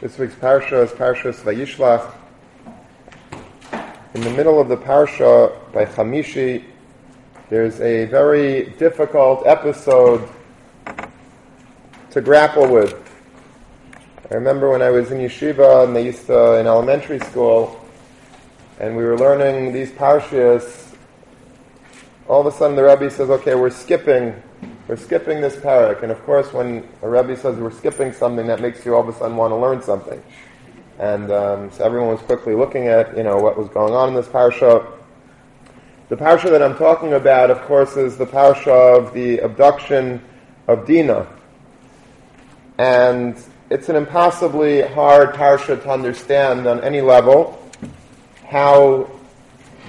This week's parsha is Parshas Vayishlach. In the middle of the parsha, by Chamishi, there's a very difficult episode to grapple with. I remember when I was in yeshiva, and they used to, in elementary school, and we were learning these parshas, all of a sudden the Rebbe says, okay, we're skipping this parak. And of course, when a Rebbe says we're skipping something, that makes you all of a sudden want to learn something. And so everyone was quickly looking at, what was going on in this parsha. The parsha that I'm talking about, of course, is the parsha of the abduction of Dina. And it's an impossibly hard parsha to understand on any level. How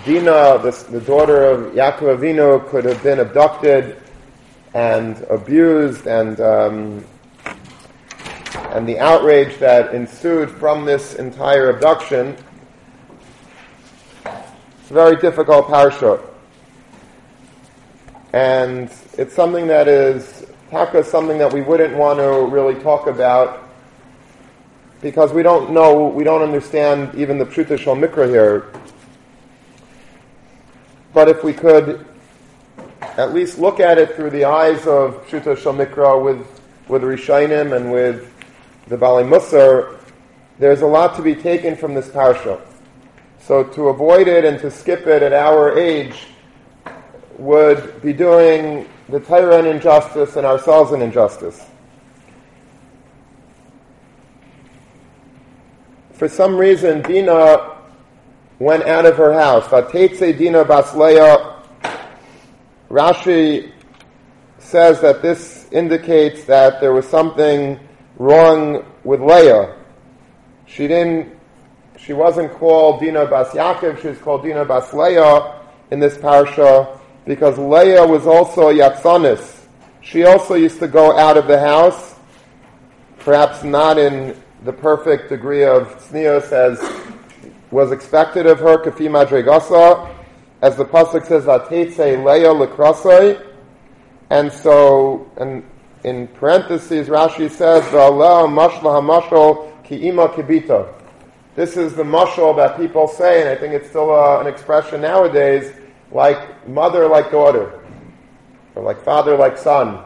Dina, the daughter of Yaakov Avinu, could have been abducted and abused, and the outrage that ensued from this entire abduction. It's a very difficult parsha, and it's something that is something that we wouldn't want to really talk about because we don't understand even the Pshuta Shel Mikra here. But if we could at least look at it through the eyes of Pshuta Shel Mikra with Rishainim and with the Balei Musar, there's a lot to be taken from this parsha. So to avoid it and to skip it at our age would be doing the Torah an injustice and ourselves an injustice. For some reason, Dina went out of her house. Vateitze Dina bas Leah. Rashi says that this indicates that there was something wrong with Leah. She wasn't called Dina bas Yaakov, she was called Dina bas Leah in this parsha because Leah was also Yatsanis. She also used to go out of the house, perhaps not in the perfect degree of tznius as was expected of her, Kafi Madregasa, as the pasuk says, "Vateitze Leah lekrasai," and in parentheses Rashi says, "Va'aleh mashla hamashal ki ima kibita." This is the mashal that people say, and I think it's still an expression nowadays, like mother like daughter, or like father like son.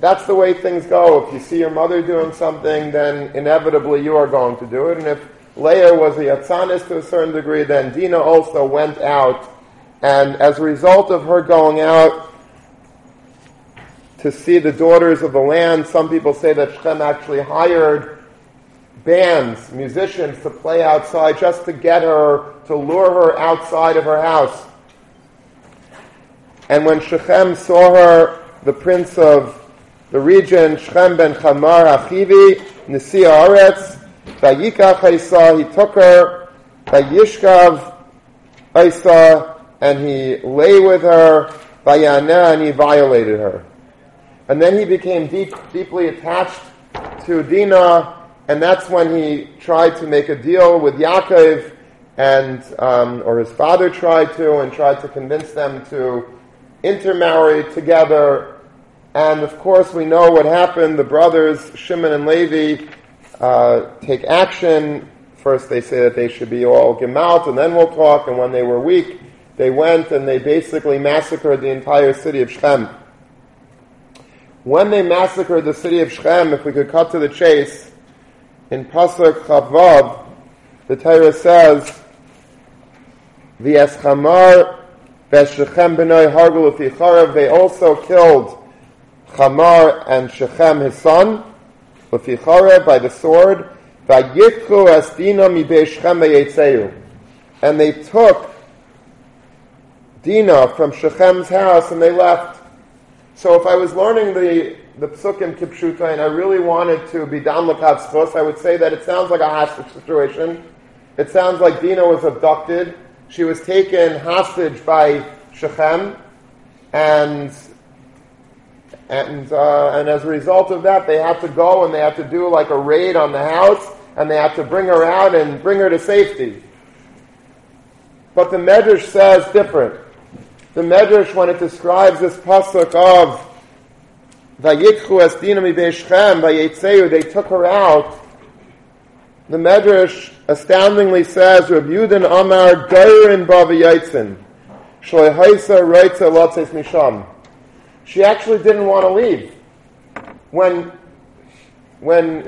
That's the way things go. If you see your mother doing something, then inevitably you are going to do it, and if Leah was a Yatsanis to a certain degree, then Dina also went out, and as a result of her going out to see the daughters of the land, some people say that Shechem actually hired bands, musicians, to play outside just to get her, to lure her outside of her house. And when Shechem saw her, the prince of the region, Shechem ben Chamar Achivi, Nisi Haaretz, Vayikach Esau, he took her, Vayishkav Esau, and he lay with her, Vayaneh, and he violated her. And then he became deeply attached to Dina, and that's when he tried to make a deal with Yaakov, or his father tried to convince them to intermarry together. And of course we know what happened. The brothers, Shimon and Levi, take action. First they say that they should be all gemalt, and then we'll talk, and when they were weak, they went and they basically massacred the entire city of Shechem. When they massacred the city of Shechem, if we could cut to the chase, in Pasuk Chavav, the Torah says, V'es Chamar v'Shechem b'noi hargu l'fi charev, they also killed Chamar and Shechem his son, by the sword, and they took Dina from Shechem's house and they left. So if I was learning the Psukim Kipshuta and I really wanted to be Dan L'Kav Schus, I would say that it sounds like a hostage situation. It sounds like Dina was abducted. She was taken hostage by Shechem, and as a result of that, they had to go and they had to do like a raid on the house, and they had to bring her out and bring her to safety. But the Medrash says different. The Medrash, when it describes this pasuk of Vayikhu es Dina mi be'Shechem, Vayetzeu, they took her out, The Medrash astoundingly says, Reb Yudin Amar Gairin Baviyaitzin Shleihaisa Reitza Latzes Misham. She actually didn't want to leave. When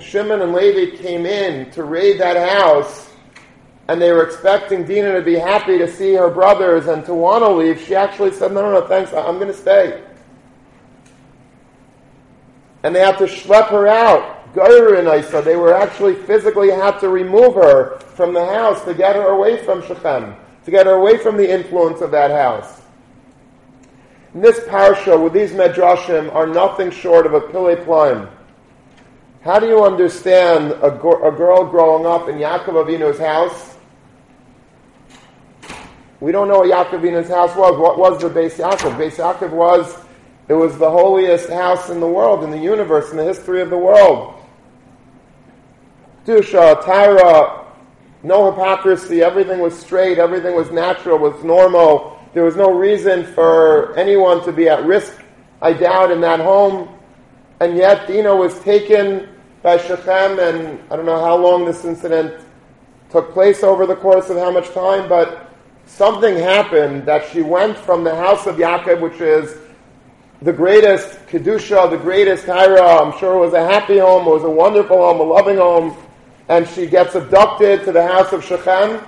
Shimon and Levi came in to raid that house, and they were expecting Dina to be happy to see her brothers and to want to leave, she actually said, no, thanks, I'm going to stay. And they had to schlep her out. They were actually physically had to remove her from the house to get her away from Shechem, to get her away from the influence of that house. In this parsha, with these medrashim, are nothing short of a pile plim. How do you understand a girl growing up in Yaakov Avinu's house? We don't know what Yaakov Avinu's house was. What was the Beis Yaakov? Beis Yaakov was the holiest house in the world, in the universe, in the history of the world. Kedusha, Torah, no hypocrisy. Everything was straight. Everything was natural. Was normal. There was no reason for anyone to be at risk, I doubt, in that home. And yet Dina was taken by Shechem, and I don't know how long this incident took place over the course of how much time, but something happened that she went from the house of Yaakov, which is the greatest Kedusha, the greatest Torah. I'm sure it was a happy home, it was a wonderful home, a loving home, and she gets abducted to the house of Shechem,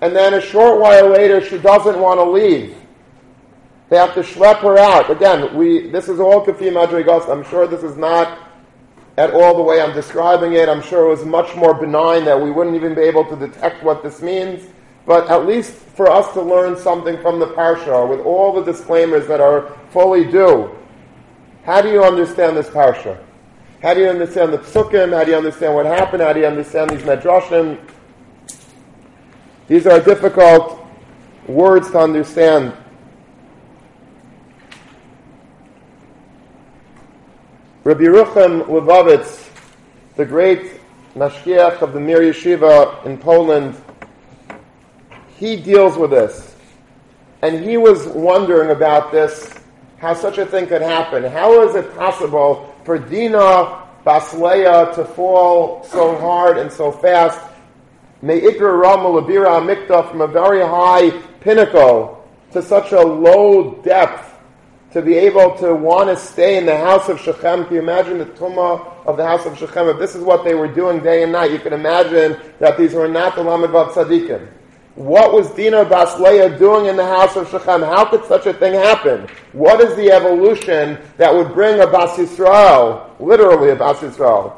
and then a short while later she doesn't want to leave. They have to schlep her out. Again, this is all Kafi Madrigos. I'm sure this is not at all the way I'm describing it. I'm sure it was much more benign that we wouldn't even be able to detect what this means. But at least for us to learn something from the Parsha, with all the disclaimers that are fully due. How do you understand this Parsha? How do you understand the Psukim? How do you understand what happened? How do you understand these Medrashim? These are difficult words to understand. Rabbi Yerucham Lubavitz, the great mashgiach of the Mir Yeshiva in Poland, he deals with this. And he was wondering about this, how such a thing could happen. How is it possible for Dina Basleya to fall so hard and so fast? Me'ikra Rama Labira Amikta, from a very high pinnacle to such a low depth, to be able to want to stay in the house of Shechem. Can you imagine the tumah of the house of Shechem? If this is what they were doing day and night, you can imagine that these were not the Lamed Vav Tzadikim. What was Dina Basleya doing in the house of Shechem? How could such a thing happen? What is the evolution that would bring a Bas Yisrael, literally a Bas Yisrael,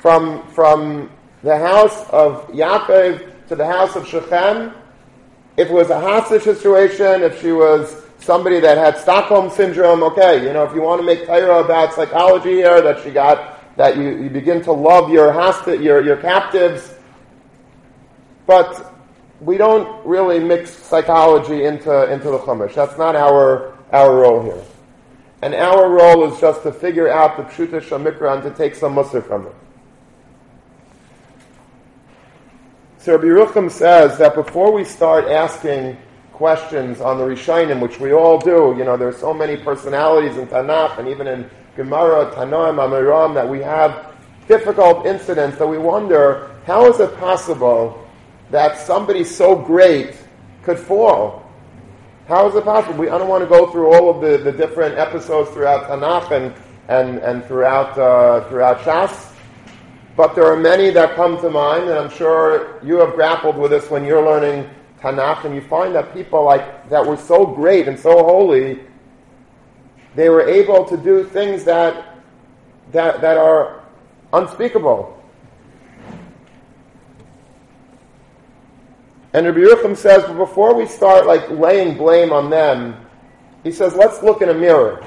from the house of Yaakov to the house of Shechem? If it was a hostage situation, if she was somebody that had Stockholm syndrome, okay, if you want to make Torah about psychology here, that she got, that you begin to love your captives. But we don't really mix psychology into the Chumash. That's not our role here. And our role is just to figure out the Pshuta Shamikra and to take some mussar from it. So Rabbi Yerucham says that before we start asking questions on the Rishonim, which we all do, there are so many personalities in Tanakh and even in Gemara, Tanoim, Amiram, that we have difficult incidents that we wonder, how is it possible that somebody so great could fall? How is it possible? I don't want to go through all of the different episodes throughout Tanakh and throughout Shas, but there are many that come to mind, and I'm sure you have grappled with this when you're learning Tanakh, and you find that people that were so great and so holy, they were able to do things that are unspeakable. And Rabbi Yerucham says, but before we start laying blame on them, he says, let's look in a mirror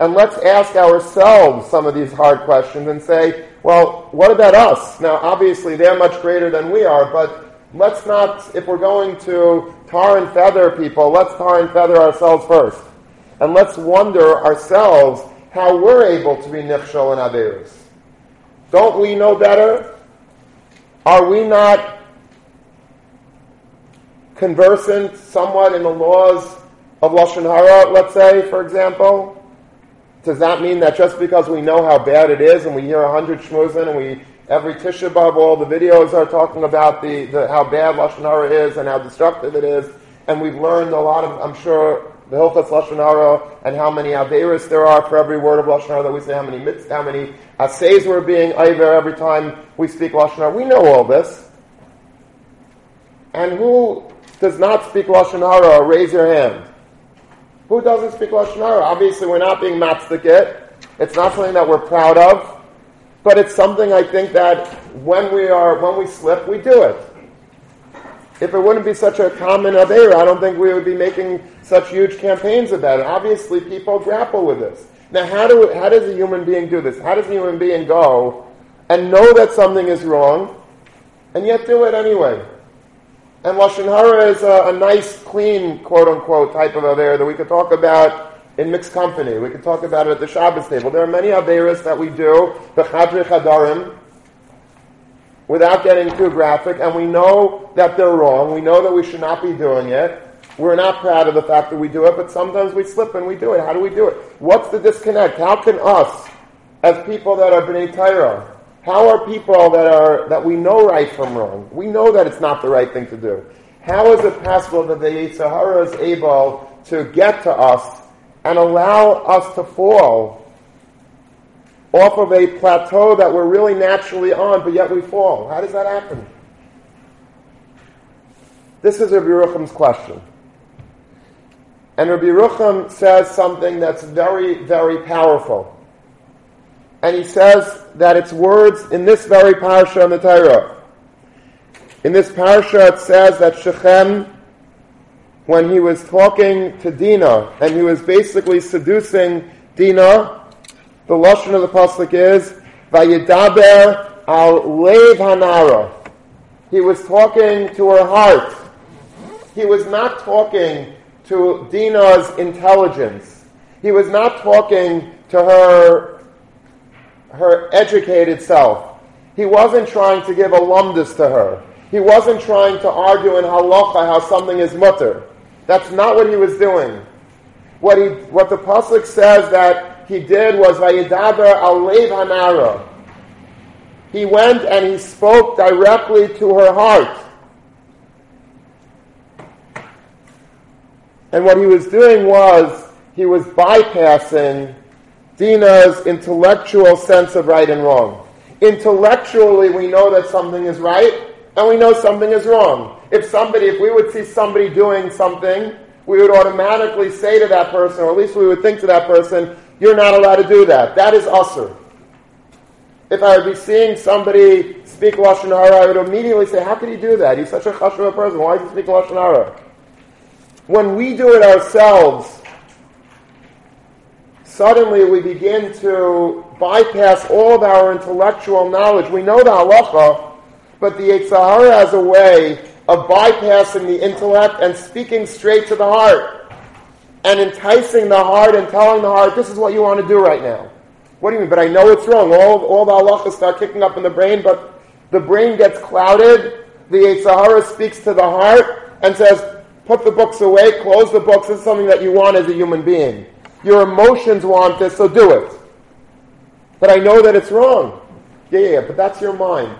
and let's ask ourselves some of these hard questions and say, well, what about us? Now, obviously, they're much greater than we are, but let's not, if we're going to tar and feather people, let's tar and feather ourselves first. And let's wonder ourselves how we're able to be nichshol and aveirus. Don't we know better? Are we not conversant somewhat in the laws of Lashon Hara, let's say, for example? Does that mean that just because we know how bad it is and we hear 100 shmuzin and we Every Tisha B'Av, all the videos are talking about the how bad Lashon Hara is and how destructive it is. And we've learned a lot of, I'm sure, the Hilchas Lashon Hara and how many Averis there are for every word of Lashon Hara that we say, how many mitzvahs, how many assays we're being Aver every time we speak Lashon Hara. We know all this. And who does not speak Lashon Hara? Raise your hand. Who doesn't speak Lashon Hara? Obviously, we're not being matzik it. It's not something that we're proud of. But it's something I think that when we slip, we do it. If it wouldn't be such a common aveira, I don't think we would be making such huge campaigns about it. Obviously, people grapple with this. Now, how does a human being do this? How does a human being go and know that something is wrong and yet do it anyway? And Lashon Hara is a nice, clean, quote-unquote, type of aveira that we could talk about in mixed company. We can talk about it at the Shabbos table. There are many aveiros that we do, the chadri chadarim, without getting too graphic, and we know that they're wrong. We know that we should not be doing it. We're not proud of the fact that we do it, but sometimes we slip and we do it. How do we do it? What's the disconnect? How can us, as people that are b'nei Torah, how are people that we know right from wrong? We know that it's not the right thing to do. How is it possible that the Yetzer Hara is able to get to us and allow us to fall off of a plateau that we're really naturally on, but yet we fall? How does that happen? This is Rabbi Yerucham's question. And Rabbi Yerucham says something that's very, very powerful. And he says that it's words in this very parsha in the Torah. In this parsha it says that Shechem, when he was talking to Dina, and he was basically seducing Dina, the lashon of the pasuk is "Vayidaber al leiv hanara." He was talking to her heart. He was not talking to Dina's intelligence. He was not talking to her educated self. He wasn't trying to give a lumdus to her. He wasn't trying to argue in halacha how something is mutter. That's not what he was doing. What the pasuk says that he did was vayidaber al leiv hanara. He went and he spoke directly to her heart. And what he was doing was he was bypassing Dina's intellectual sense of right and wrong. Intellectually, we know that something is right and we know something is wrong. If we would see somebody doing something, we would automatically say to that person, or at least we would think to that person, you're not allowed to do that. That is usur. If I would be seeing somebody speak Lashon Hara, I would immediately say, how could he do that? He's such a chashuv person. Why does he speak Lashon Hara? When we do it ourselves, suddenly we begin to bypass all of our intellectual knowledge. We know the halacha, but the Yetzer Hara has a way of bypassing the intellect and speaking straight to the heart and enticing the heart and telling the heart, this is what you want to do right now. What do you mean? But I know it's wrong. All the halachas start kicking up in the brain, but the brain gets clouded. The Yetzer Hara speaks to the heart and says, put the books away, close the books. This is something that you want as a human being. Your emotions want this, so do it. But I know that it's wrong. Yeah, but that's your mind.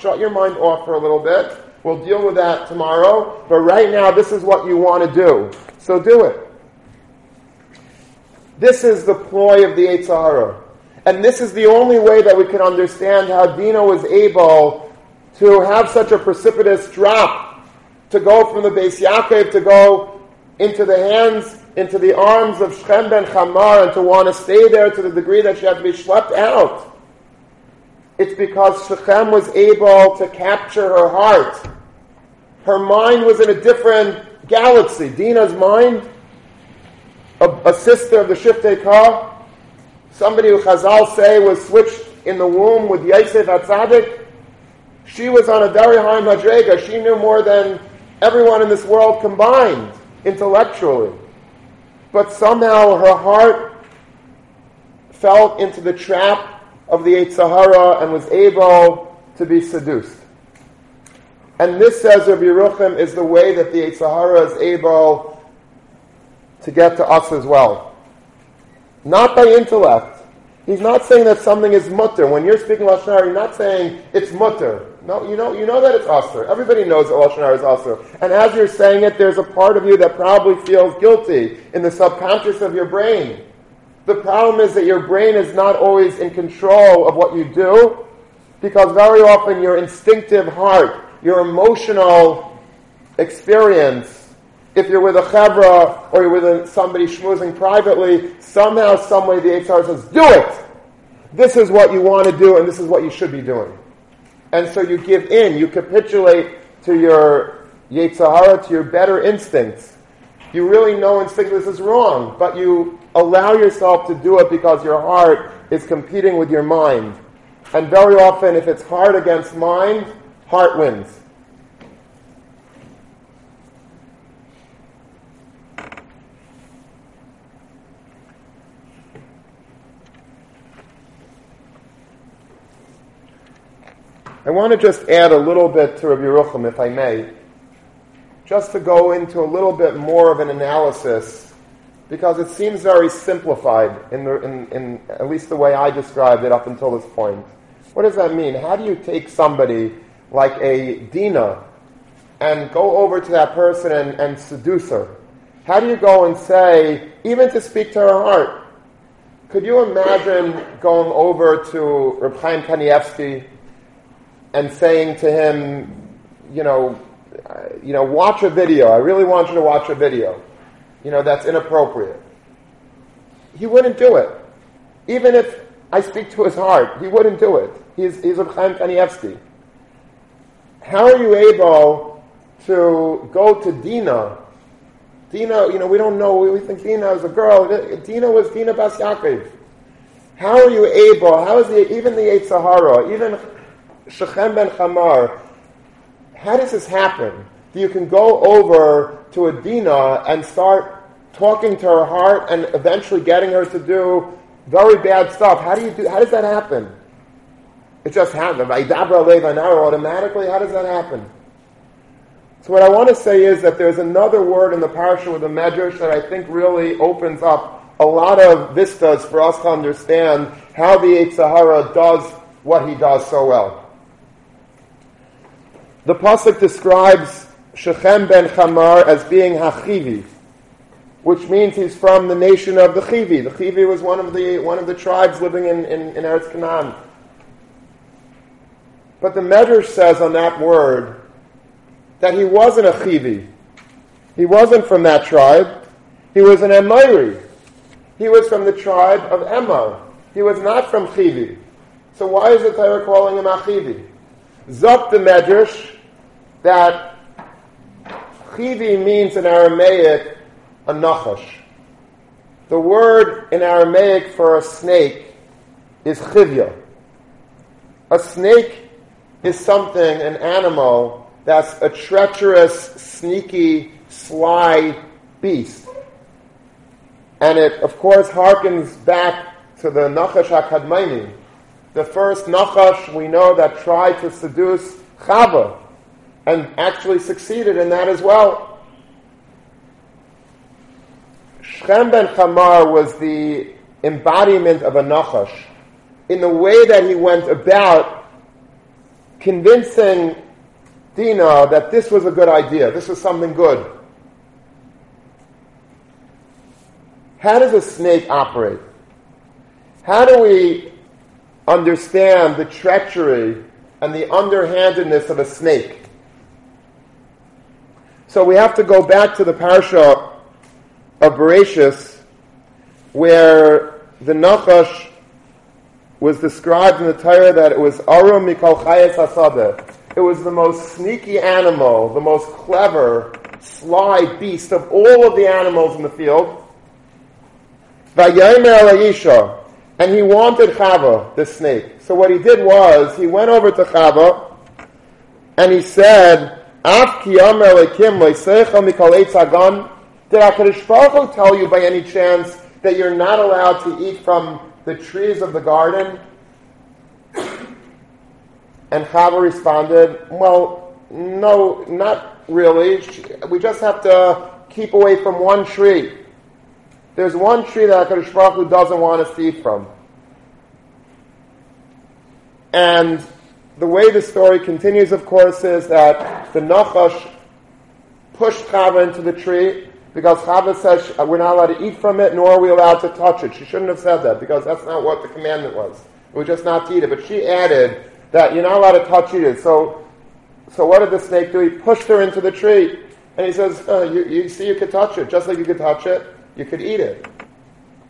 Shut your mind off for a little bit. We'll deal with that tomorrow. But right now, this is what you want to do. So do it. This is the ploy of the Yetzer Hara. And this is the only way that we can understand how Dina was able to have such a precipitous drop, to go from the Beis Yaakov, to go into the arms of Shechem ben Chamar, and to want to stay there to the degree that she had to be schlepped out. It's because Shechem was able to capture her heart. Her mind was in a different galaxy. Dina's mind, a sister of the Shiftei Ka, somebody who Chazal say was switched in the womb with Yosef HaTzaddik, she was on a very high madrega. She knew more than everyone in this world combined, intellectually. But somehow her heart fell into the trap of the Yetzer Hara and was able to be seduced. And this, says Rabbi Yerucham, is the way that the Yetzer Hara is able to get to us as well. Not by intellect. He's not saying that something is mutter. When you're speaking Lashon Hara, you're not saying it's mutter. No, you know that it's asur. Everybody knows that Lashon Hara is asur. And as you're saying it, there's a part of you that probably feels guilty in the subconscious of your brain. The problem is that your brain is not always in control of what you do, because very often your instinctive heart, your emotional experience, if you're with a chevra or you're with somebody schmoozing privately, somehow, some way, the HSR says, do it! This is what you want to do and this is what you should be doing. And so you give in, you capitulate to your Yetzer Hara, to your better instincts. You really know instinctively this is wrong, but you allow yourself to do it because your heart is competing with your mind. And very often, if it's heart against mind, heart wins. I want to just add a little bit to Rabbi Yerucham, if I may, just to go into a little bit more of an analysis, because it seems very simplified, in at least the way I described it up until this point. What does that mean? How do you take somebody like a Dina and go over to that person and seduce her? How do you go and say, even to speak to her heart? Could you imagine going over to Rav Chaim Kanievsky and saying to him, you know, watch a video. I really want you to watch a video. You know, that's inappropriate. He wouldn't do it. Even if I speak to his heart, he wouldn't do it. He's Rav Chaim Kanievsky. How are you able to go to Dina? Dina, you know, we don't know. We think Dina is a girl. Dina was Dina Bas Yaakov. How are you able, even the Yetzer Hara, even Shechem ben Chamar, how does this happen? You can go over to a Dina and start talking to her heart and eventually getting her to do very bad stuff. How does that happen? It just happened. Vayidabra Levi Naro, automatically, how does that happen? So what I want to say is that there's another word in the parasha with the medrash that I think really opens up a lot of vistas for us to understand how the Yetzer Hara does what he does so well. The pasuk describes Shechem ben Chamar as being Hachivi, which means he's from the nation of the Chivi. The Chivi was one of the tribes living in Eretz Canaan. But the Medrash says on that word that he wasn't a Chivi. He wasn't from that tribe. He was an Emiri. He was from the tribe of Emor. He was not from Chivi. So why is the Torah calling him Achivi? Zot the Medrash that Chivi means in Aramaic a Nachash. The word in Aramaic for a snake is Chivya. A snake is something, an animal, that's a treacherous, sneaky, sly beast. And it, of course, harkens back to the Nachash HaKadmoni, the first Nachash we know that tried to seduce Chava and actually succeeded in that as well. Shechem ben Chamar was the embodiment of a Nachash in the way that he went about convincing Dina that this was a good idea, this was something good. How does a snake operate? How do we understand the treachery and the underhandedness of a snake? So we have to go back to the parsha of Bereshis, where the Nachash was described in the Torah that it was Arum Mikol Chayes HaSadeh. It was the most sneaky animal, the most clever, sly beast of all of the animals in the field. Vayomer Elisha. And he wanted Chava, the snake. So what he did was, he went over to Chava, and he said, Af ki yomer Elokim lo'isecha mikol eitz hagan. Did HaKadosh Baruch Hu tell you by any chance that you're not allowed to eat from the trees of the garden? And Chava responded, well, no, not really. We just have to keep away from one tree. There's one tree that HaKadosh Baruch Hu doesn't want us to eat from. And the way the story continues, of course, is that the Nachash pushed Chava into the tree because Chava says we're not allowed to eat from it, nor are we allowed to touch it. She shouldn't have said that because that's not what the commandment was. It was just not to eat it. But she added that you're not allowed to touch it. So what did the snake do? He pushed her into the tree. And he says, you see, you could touch it. Just like you could touch it, you could eat it.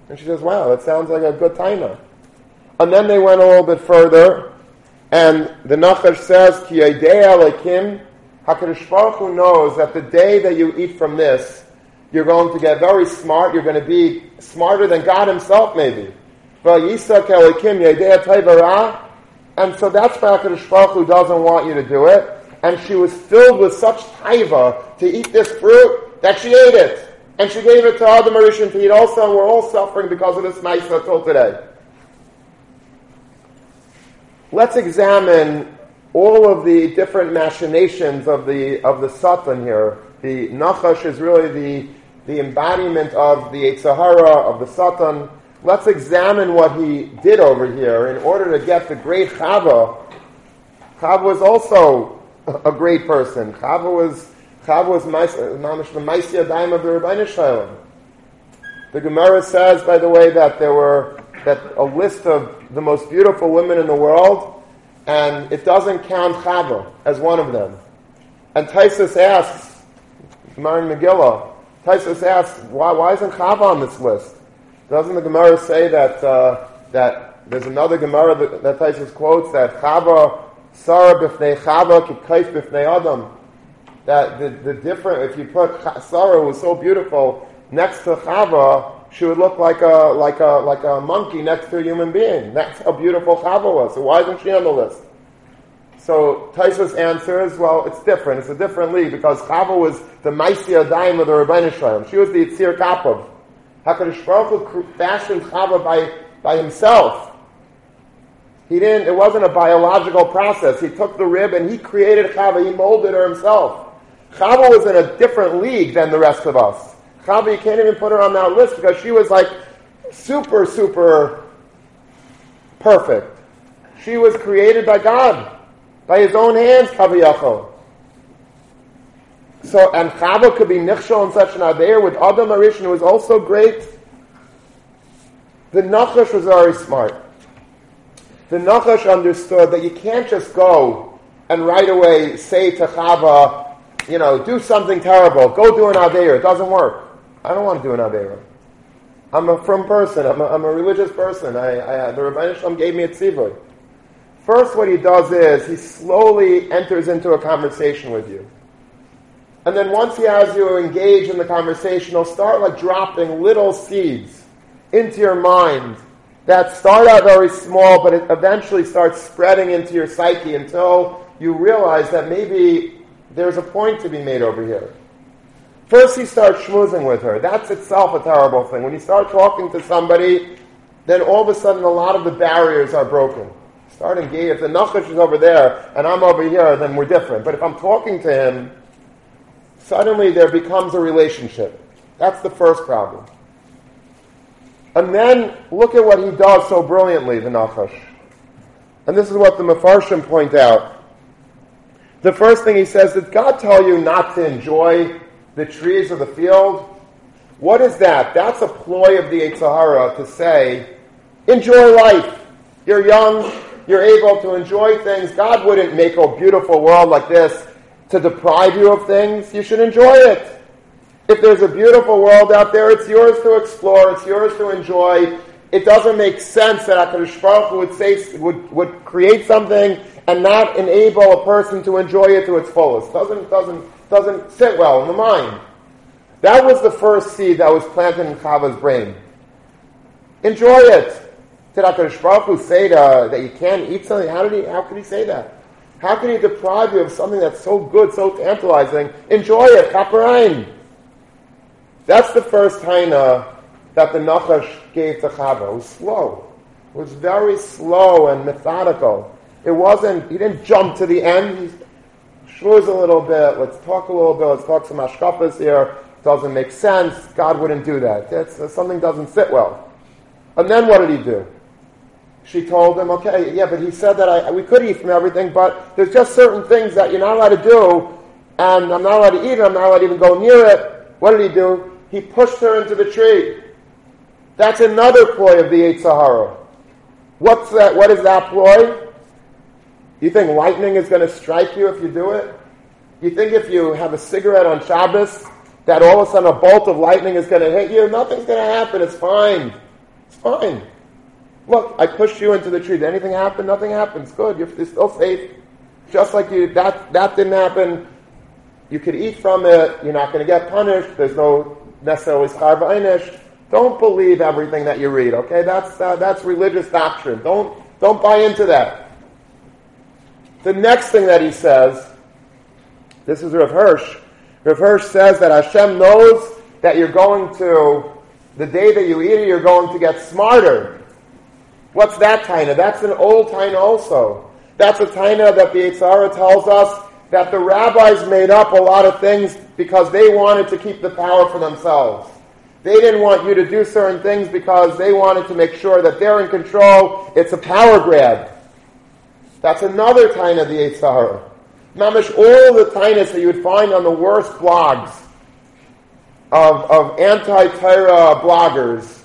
And she says, wow, that sounds like a good taina. And then they went a little bit further. And the Nachash says, Ki yodea Elokim, HaKadosh Baruch Hu knows that the day that you eat from this, you're going to get very smart. You're going to be smarter than God himself, maybe. V'yisak Elokim yodea teva ra. And so that's why HaKadosh Baruch Hu doesn't want you to do it. And she was filled with such taiva to eat this fruit that she ate it. And she gave it to all the Mauritian to eat also, and we're all suffering because of this ma'isa till today. Let's examine all of the different machinations of the Satan here. The Nachash is really the embodiment of the Sahara, of the Satan. Let's examine what he did over here in order to get the great Chava. Chava was also a great person. Chava was mamish the Maisei Yadayim of the Rebbeinu Shalom. The Gemara says, by the way, that there were a list of the most beautiful women in the world, and it doesn't count Chava as one of them. And Taisus asks, Gemara in Megillah, Taisus asks, why isn't Chava on this list? Doesn't the Gemara say that there's another Gemara that Taisus quotes that Chava Sarah b'fnei Chava k'kaif b'fnei Adam. That the different, if you put Sarah, who was so beautiful, next to Chava, she would look like a monkey next to a human being. That's how beautiful Chava was. So why isn't she on the list? So Taisus answers, well, it's different. It's a different league because Chava was the Maisei Yadayim of the Rebbeinu Shalom. She was the Yitzir Kapav. HaKadosh Baruch Hu fashioned Chava by himself. It wasn't a biological process. He took the rib and he created Chava. He molded her himself. Chava was in a different league than the rest of us. Chava, you can't even put her on that list because she was like super, super perfect. She was created by God. By his own hands, Chaviyachol. So, and Chava could be nichshol in such an aveir with Adam Arishan, who was also great. The Nachash was very smart. The Nachash understood that you can't just go and right away say to Chava, do something terrible. Go do an aveira. It doesn't work. I don't want to do an aveira. I'm a frum person. I'm a religious person. The Rebbeinu Shalom gave me a tzivui. First, what he does is he slowly enters into a conversation with you. And then once he has you engage in the conversation, he'll start like dropping little seeds into your mind that start out very small, but it eventually starts spreading into your psyche until you realize that maybe there's a point to be made over here. First, you start schmoozing with her. That's itself a terrible thing. When you start talking to somebody, then all of a sudden a lot of the barriers are broken. Start engaging. If the Nachash is over there and I'm over here, then we're different. But if I'm talking to him, suddenly there becomes a relationship. That's the first problem. And then look at what he does so brilliantly, the Nachash. And this is what the Mefarshim point out. The first thing he says, did God tell you not to enjoy the trees of the field? What is that? That's a ploy of the Yetzer Hara to say, enjoy life. You're young, you're able to enjoy things. God wouldn't make a beautiful world like this to deprive you of things. You should enjoy it. If there's a beautiful world out there, it's yours to explore, it's yours to enjoy. It doesn't make sense that HaKadosh Baruch Hu would create something and not enable a person to enjoy it to its fullest. Doesn't sit well in the mind. That was the first seed that was planted in Chava's brain. Enjoy it. Did HaKadosh Baruch Hu say that you can't eat something? How could he say that? How could he deprive you of something that's so good, so tantalizing? Enjoy it. Chaperayim. That's the first taina that the Nachash gave to Chava. It was slow. It was very slow and methodical. He didn't jump to the end. He shmooze a little bit. Let's talk a little bit. Let's talk some hashkafas here. Doesn't make sense. God wouldn't do that. Something doesn't sit well. And then what did he do? She told him, okay, yeah, but he said that we could eat from everything, but there's just certain things that you're not allowed to do, and I'm not allowed to eat it, I'm not allowed to even go near it. What did he do? He pushed her into the tree. That's another ploy of the Yetzer Hara. What's that? What is that ploy? You think lightning is going to strike you if you do it? You think if you have a cigarette on Shabbos, that all of a sudden a bolt of lightning is going to hit you? Nothing's going to happen. It's fine. It's fine. Look, I pushed you into the tree. Did anything happen? Nothing happens. Good. You're still safe. Just like you, that didn't happen. You could eat from it. You're not going to get punished. There's no necessarily schar b'einish. Don't believe everything that you read. Okay, that's religious doctrine. Don't buy into that. The next thing that he says, this is Rav Hirsch. Rav Hirsch says that Hashem knows that you're going to, the day that you eat it, you're going to get smarter. What's that taina? That's an old taina also. That's a taina that the Yetzer Hara tells us that the rabbis made up a lot of things because they wanted to keep the power for themselves. They didn't want you to do certain things because they wanted to make sure that they're in control. It's a power grab. That's another taina of the Yetzer Hara. Mamish, all the tainas that you would find on the worst blogs of anti-Torah bloggers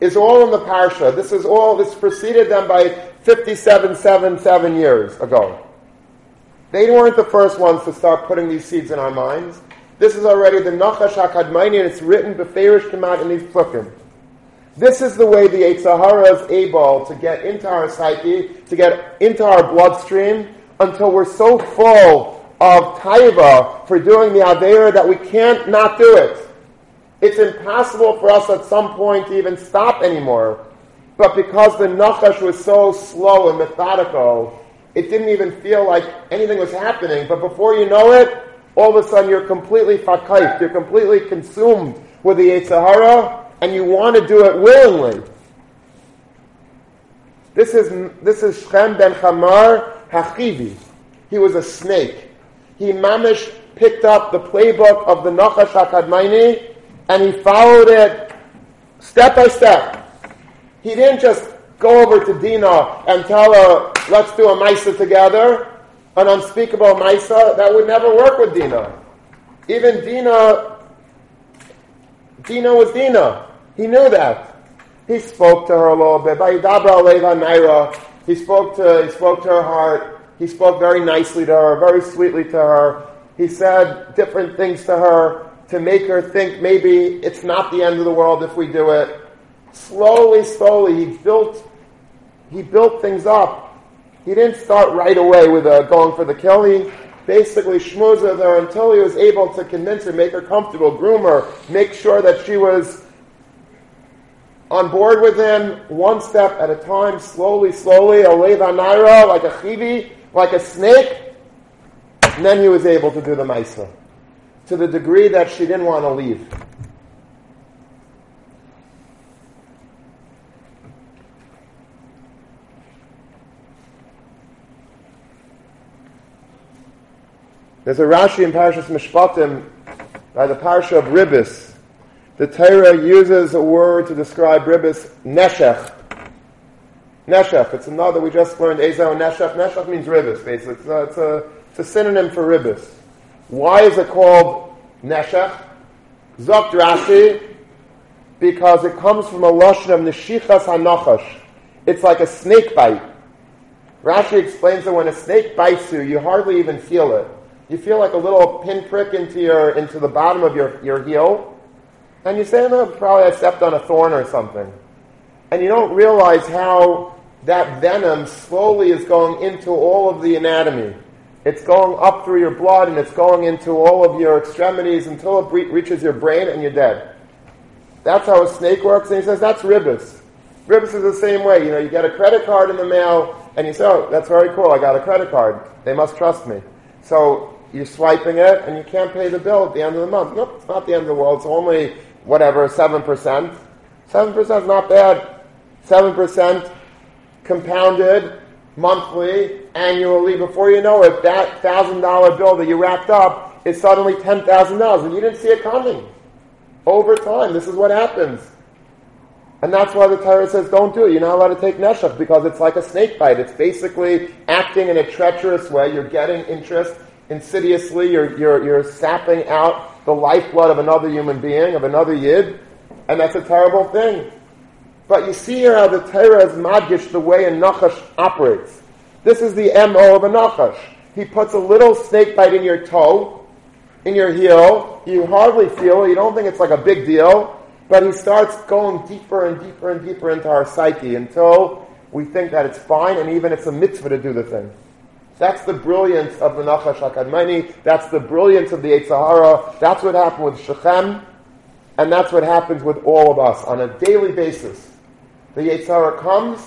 is all in the Parsha. This is all, this preceded them by 57 years ago. They weren't the first ones to start putting these seeds in our minds. This is already the Nachash HaKadmoni, and it's written, Beferish Kamat in these Plukim. This is the way the Yetzer Hara is able to get into our psyche, to get into our bloodstream, until we're so full of taiva for doing the Aveira that we can't not do it. It's impossible for us at some point to even stop anymore. But because the Nachash was so slow and methodical, it didn't even feel like anything was happening. But before you know it, all of a sudden you're completely fakayt, you're completely consumed with the Yetzer Hara, and you want to do it willingly. This is Shechem ben Chamar Hachivi. He was a snake. He mamish picked up the playbook of the Nachash HaKadmoni, and he followed it step by step. He didn't just go over to Dina and tell her, let's do a Maisa together, an unspeakable Maisa. That would never work with Dina. Even Dina was Dina. He knew that. He spoke to her a little bit. He spoke to her heart. He spoke very nicely to her, very sweetly to her. He said different things to her, to make her think maybe it's not the end of the world if we do it. Slowly, he built things up. He didn't start right away with going for the kill. He basically schmoozed with her until he was able to convince her, make her comfortable, groom her, make sure that she was on board with him one step at a time, slowly, like a chibi, like a snake. And then he was able to do the maisa, to the degree that she didn't want to leave. There's a Rashi in Parshas Mishpatim, by the Parsha of Ribis. The Torah uses a word to describe Ribis, Neshech. Neshech, it's another, we just learned, Ezo Neshech. Neshech means Ribis, basically. It's a synonym for Ribis. Why is it called Neshech? Zokt Rashi, because it comes from a lashon of Neshichas HaNachash. It's like a snake bite. Rashi explains that when a snake bites you, you hardly even feel it. You feel like a little pinprick into the bottom of your heel, and you say, "No, probably I stepped on a thorn or something," and you don't realize how that venom slowly is going into all of the anatomy. It's going up through your blood, and it's going into all of your extremities until it reaches your brain, and you're dead. That's how a snake works, and he says, that's Ribis. Ribis is the same way. You get a credit card in the mail, and you say, oh, that's very cool, I got a credit card. They must trust me. So you're swiping it, and you can't pay the bill at the end of the month. Nope, it's not the end of the world. It's only, 7%. 7% is not bad. 7% compounded monthly, annually, before you know it, that $1,000 bill that you wrapped up is suddenly $10,000, and you didn't see it coming. Over time, this is what happens. And that's why the Torah says, don't do it. You're not allowed to take neshech, because it's like a snake bite. It's basically acting in a treacherous way. You're getting interest insidiously. You're sapping out the lifeblood of another human being, of another yid. And that's a terrible thing. But you see here how the Torah is madgish the way a nachash operates. This is the M.O. of a nachash. He puts a little snake bite in your toe, in your heel. You hardly feel it. You don't think it's like a big deal. But he starts going deeper and deeper and deeper into our psyche until we think that it's fine and even it's a mitzvah to do the thing. That's the brilliance of the Nachash HaKadmoni. That's the brilliance of the Yetzer Hara. That's what happened with Shechem. And that's what happens with all of us on a daily basis. The Yetzer Hara comes.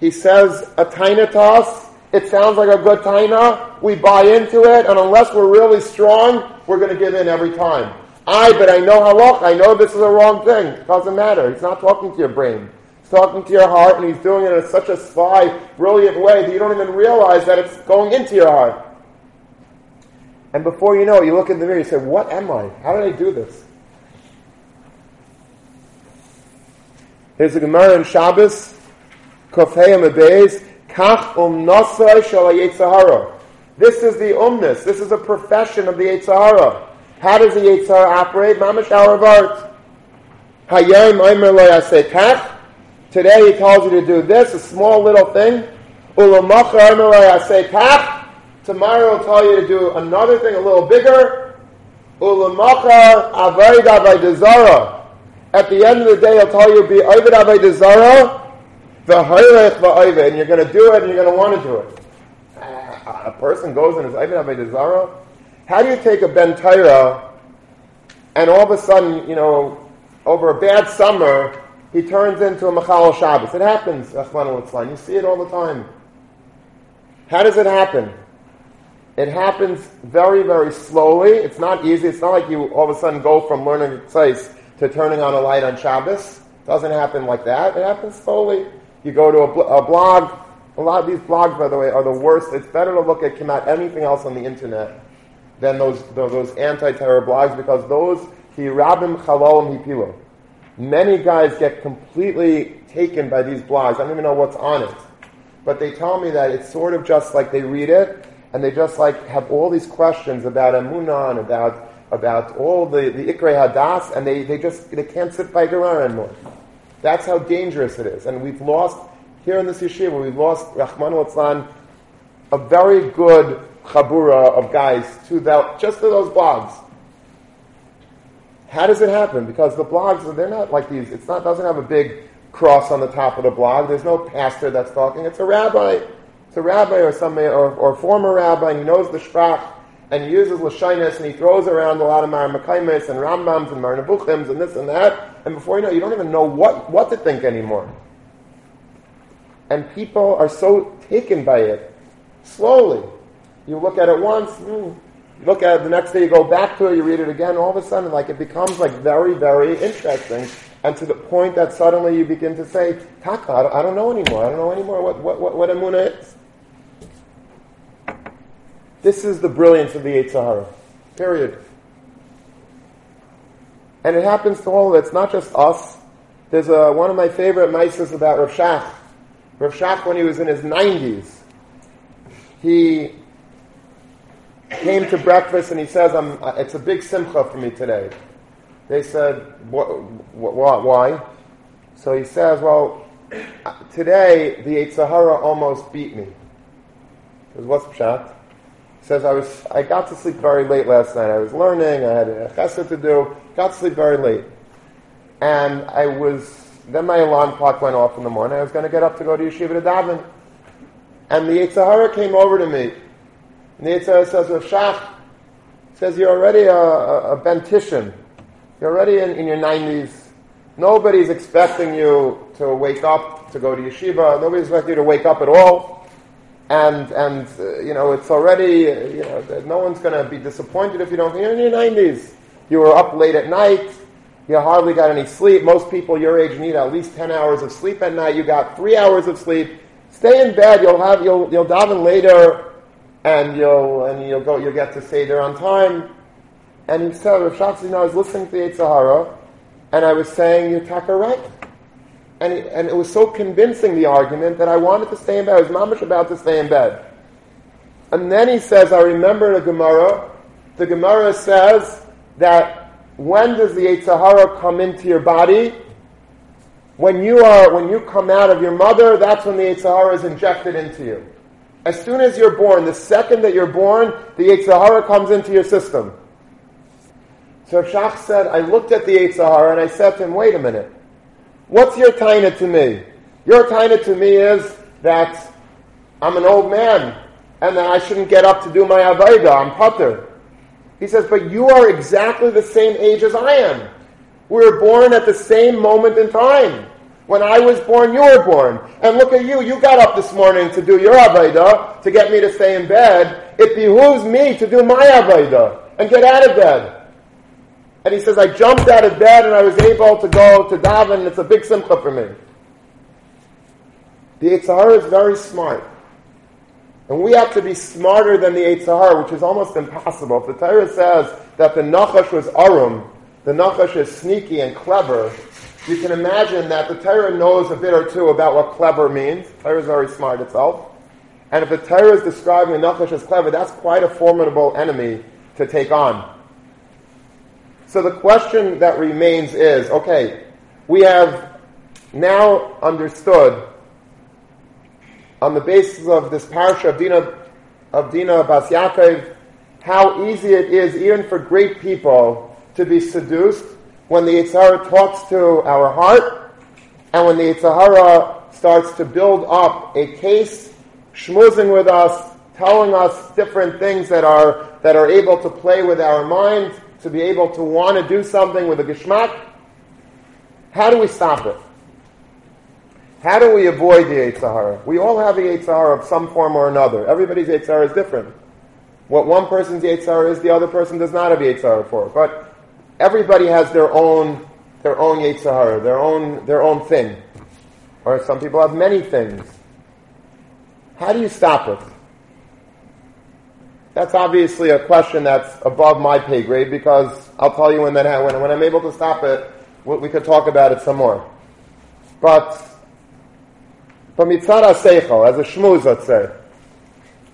He says a taina to us. It sounds like a good taina. We buy into it. And unless we're really strong, we're going to give in every time. But I know halach, I know this is a wrong thing. It doesn't matter. He's not talking to your brain. He's talking to your heart, and he's doing it in such a sly, brilliant way that you don't even realize that it's going into your heart. And before you know it, you look in the mirror, you say, what am I? How did I do this? There's a Gemara in Shabbos, Kofei Amadeis, Kach Umnosai Shala Yetzahara. This is the umness. This is a profession of the Yetzahara. How does the Yetzer Hara operate? Mamash hour of art. Hayom Omer Lo Yaseh Kach. Today he tells you to do this, a small little thing. Ulamacha Omer Lo Yaseh Kach. Tomorrow he'll tell you to do another thing, a little bigger. Ulamacha Avoid Avodah Zarah. At the end of the day, he'll tell you be Avoid Avodah Zarah. V'hoirech v'oived, and you're going to do it, and you're going to want to do it. A person goes and is Avoid Avodah Zarah. How do you take a Ben Torah and all of a sudden, over a bad summer, he turns into a Mechal Shabbos? It happens, Rachman Litzlan. You see it all the time. How does it happen? It happens very, very slowly. It's not easy. It's not like you all of a sudden go from learning Tzais to turning on a light on Shabbos. It doesn't happen like that. It happens slowly. You go to a blog. A lot of these blogs, by the way, are the worst. It's better to look at anything else on the internet than those anti-terror blogs, because those hirabim chalolim hipilo. Many guys get completely taken by these blogs. I don't even know what's on it, but they tell me that it's sort of just like they read it and they just like have all these questions about emunah and about all the ikrei hadas, and they can't sit by Quran anymore. That's how dangerous it is, and we've lost here in this yeshiva. We've lost Rachman Litzlan a very good Chabura of guys to those blogs. How does it happen? Because the blogs, they're not like these. It doesn't have a big cross on the top of the blog. There's no pastor that's talking. It's a rabbi. It's a rabbi or somebody or former rabbi, and he knows the shprach and he uses l'shainis and he throws around a lot of Mar Makaimis and Rambams and Mar Nebuchims and this and that. And before you know, you don't even know what to think anymore. And people are so taken by it slowly. You look at it once, you look at it the next day, you go back to it, you read it again, all of a sudden it becomes very, very interesting, and to the point that suddenly you begin to say, Taka, I don't know anymore. I don't know anymore what Emunah is. This is the brilliance of the Yetzer Hara. Period. And it happens to all of it. It's not just us. There's one of my favorite maises about Rav Shach. Rav Shach, when he was in his 90s, he came to breakfast and he says, it's a big simcha for me today. They said, why? So he says, well, today the Yetzer Hara almost beat me. He says, what's pshat? He says, I got to sleep very late last night. I was learning, I had a chesed to do, got to sleep very late. And then my alarm clock went off in the morning. I was going to get up to go to yeshiva to daven. And the Yetzer Hara came over to me. And the Yetzer Hara says, Rav Shach, says, you're already a bentishan. You're already in your 90s. Nobody's expecting you to wake up, to go to yeshiva. Nobody's expecting you to wake up at all. And it's already, no one's going to be disappointed if you don't. You're in your 90s. You were up late at night. You hardly got any sleep. Most people your age need at least 10 hours of sleep at night. You got 3 hours of sleep. Stay in bed. You'll daven later. And you'll get to Seder on time. And he said, Rav Chatzkel, I was listening to the Yetzer Hara, and I was saying, you're taka right. And it was so convincing, the argument, that I wanted to stay in bed. I was mamish about to stay in bed. And then he says, I remember the Gemara. The Gemara says that when does the Yetzer Hara come into your body? When you come out of your mother, that's when the Yetzer Hara is injected into you. As soon as you're born, the second that you're born, the Yetzer Hara comes into your system. So Shach said, I looked at the Yetzer Hara and I said to him, wait a minute. What's your taina to me? Your taina to me is that I'm an old man and that I shouldn't get up to do my avayda. I'm patur. He says, but you are exactly the same age as I am. We were born at the same moment in time. When I was born, you were born. And look at you. You got up this morning to do your avayda, to get me to stay in bed. It behooves me to do my avayda and get out of bed. And he says, I jumped out of bed and I was able to go to daven, and it's a big simcha for me. The Yetzer Hara is very smart. And we have to be smarter than the Yetzer Hara, which is almost impossible. If the Torah says that the Nachash was arum, the Nachash is sneaky and clever, you can imagine that the Torah knows a bit or two about what clever means. The Torah is very smart itself. And if the Torah is describing the Nachash as clever, that's quite a formidable enemy to take on. So the question that remains is, okay, we have now understood on the basis of this parsha of Dina Bas Yaakov how easy it is even for great people to be seduced when the Yetzer Hara talks to our heart and when the Yetzer Hara starts to build up a case, schmoozing with us, telling us different things that are able to play with our minds, to be able to want to do something with a geshmak. How do we stop it? How do we avoid the Yetzer Hara? We all have the Yetzer Hara of some form or another. Everybody's Yetzer Hara is different. What one person's Yetzer Hara is, the other person does not have Yetzer Hara for. But everybody has their own Yetzer Hara, their own thing. Or some people have many things. How do you stop it? That's obviously a question that's above my pay grade, because I'll tell you when I'm able to stop it, we could talk about it some more. But mitzad aseichel, as a shmuz, let's say,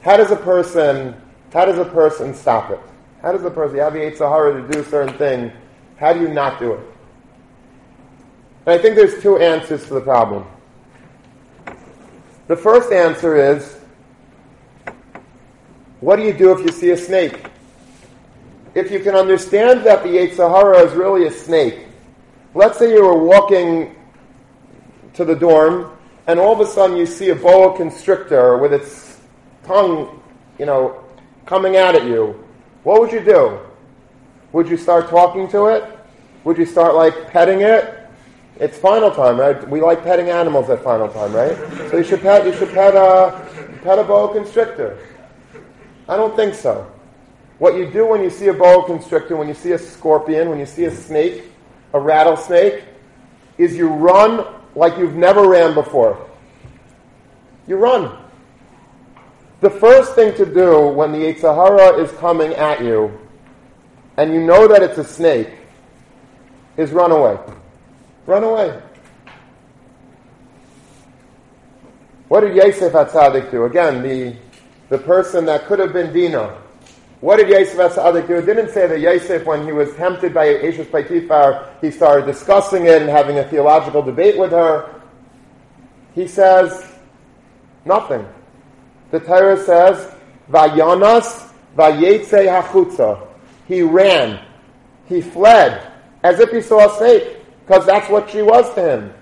how does a person stop it? How does a person, you have the Yetzer Hara to do a certain thing, how do you not do it? And I think there's two answers to the problem. The first answer is, what do you do if you see a snake? If you can understand that the Yetzer Hara is really a snake, let's say you were walking to the dorm and all of a sudden you see a boa constrictor with its tongue, coming out at you. What would you do? Would you start talking to it? Would you start petting it? It's final time, right? We like petting animals at final time, right? So you should pet a boa constrictor. I don't think so. What you do when you see a boa constrictor, when you see a scorpion, when you see a snake, a rattlesnake, is you run like you've never ran before. You run. The first thing to do when the Yetzer Hara is coming at you, and you know that it's a snake, is run away. Run away. What did Yosef HaTzaddik do? Again, the person that could have been Dina. What did Yosef HaTzaddik do? It didn't say that Yosef, when he was tempted by Eshes Potifar, he started discussing it and having a theological debate with her. He says nothing. The Torah says, Vayanas Vayetze Hachutza. He ran. He fled. As if he saw a snake. Because that's what she was to him.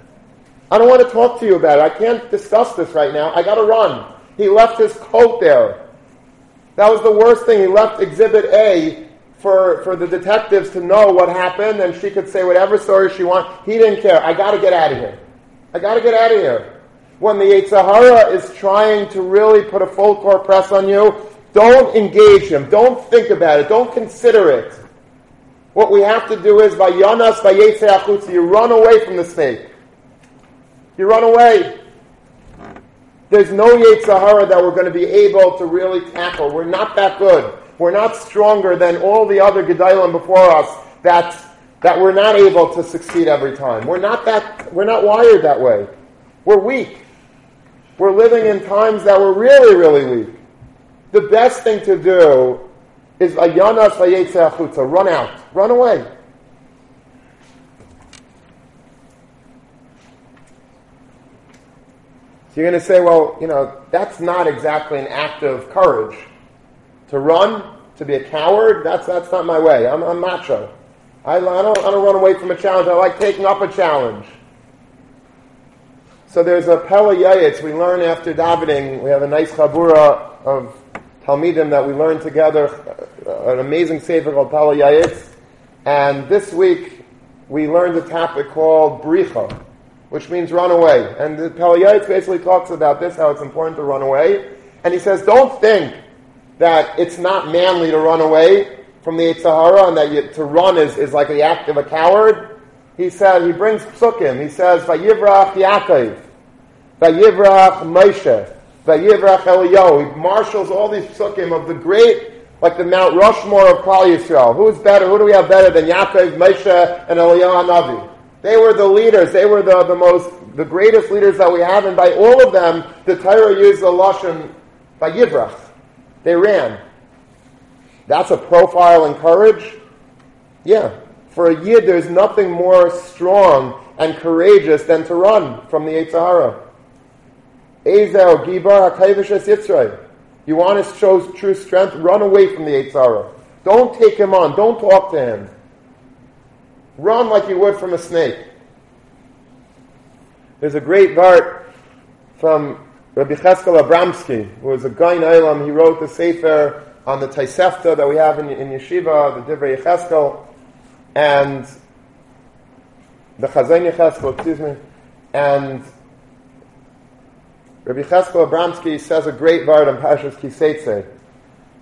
I don't want to talk to you about it. I can't discuss this right now. I got to run. He left his coat there. That was the worst thing. He left Exhibit A for the detectives to know what happened, and she could say whatever story she wanted. He didn't care. I got to get out of here. I got to get out of here. When the Yetzer Hara is trying to really put a full court press on you, don't engage him. Don't think about it. Don't consider it. What we have to do is, Vayanas Vayetze Achutz, you run away from the snake. You run away. There's no Yetzer Hara that we're going to be able to really tackle. We're not that good. We're not stronger than all the other Gedalim before us that that we're not able to succeed every time. We're not wired that way. We're weak. We're living in times that we're really, really weak. The best thing to do is ayanas vayetze achutza, run out, run away. So you're going to say, well, you know, that's not exactly an act of courage. To run, to be a coward, that's not my way. I'm macho. I don't run away from a challenge. I like taking up a challenge. So there's a Pele Yayitz we learn after davening. We have a nice chabura of Talmidim that we learn together, an amazing sefer called Pele Yayitz. And this week we learned a topic called bricha, which means run away. And the Pele Yayitz basically talks about this, how it's important to run away. And he says, don't think that it's not manly to run away from the Yetzer Hara and that to run is like the act of a coward. He said, he brings psukim. He says, Vayivrach Yaakov, Vayivrach Moshe, Vayivrach Eliyahu. He marshals all these psukim of the great, like the Mount Rushmore of Klal Yisrael. Who's better? Who do we have better than Yaakov, Moshe, and Eliyahu Hanavi? They were the leaders. They were the greatest leaders that we have. And by all of them, the Torah used the lashon Vayivrach. They ran. That's a profile in courage. Yeah. For a yid, there's nothing more strong and courageous than to run from the Yetzer Hara. Ezel Gibar HaKadosh Es Yitzray. You want to show true strength? Run away from the Yetzer Hara. Don't take him on. Don't talk to him. Run like you would from a snake. There's a great vart from Rabbi Chatzkel Abramsky, who was a Gaon Olam. He wrote the sefer on the Tosefta that we have in Yeshiva, the Divrei Yechezkel. And the Chazon Yechezkel, and Rabbi Chatzkel Abramsky says a great word on Parshas Ki Seitzei.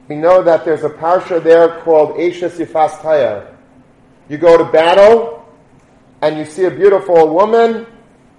We know that there's a parsha there called Eishes Yefas To'ar. You go to battle, and you see a beautiful woman,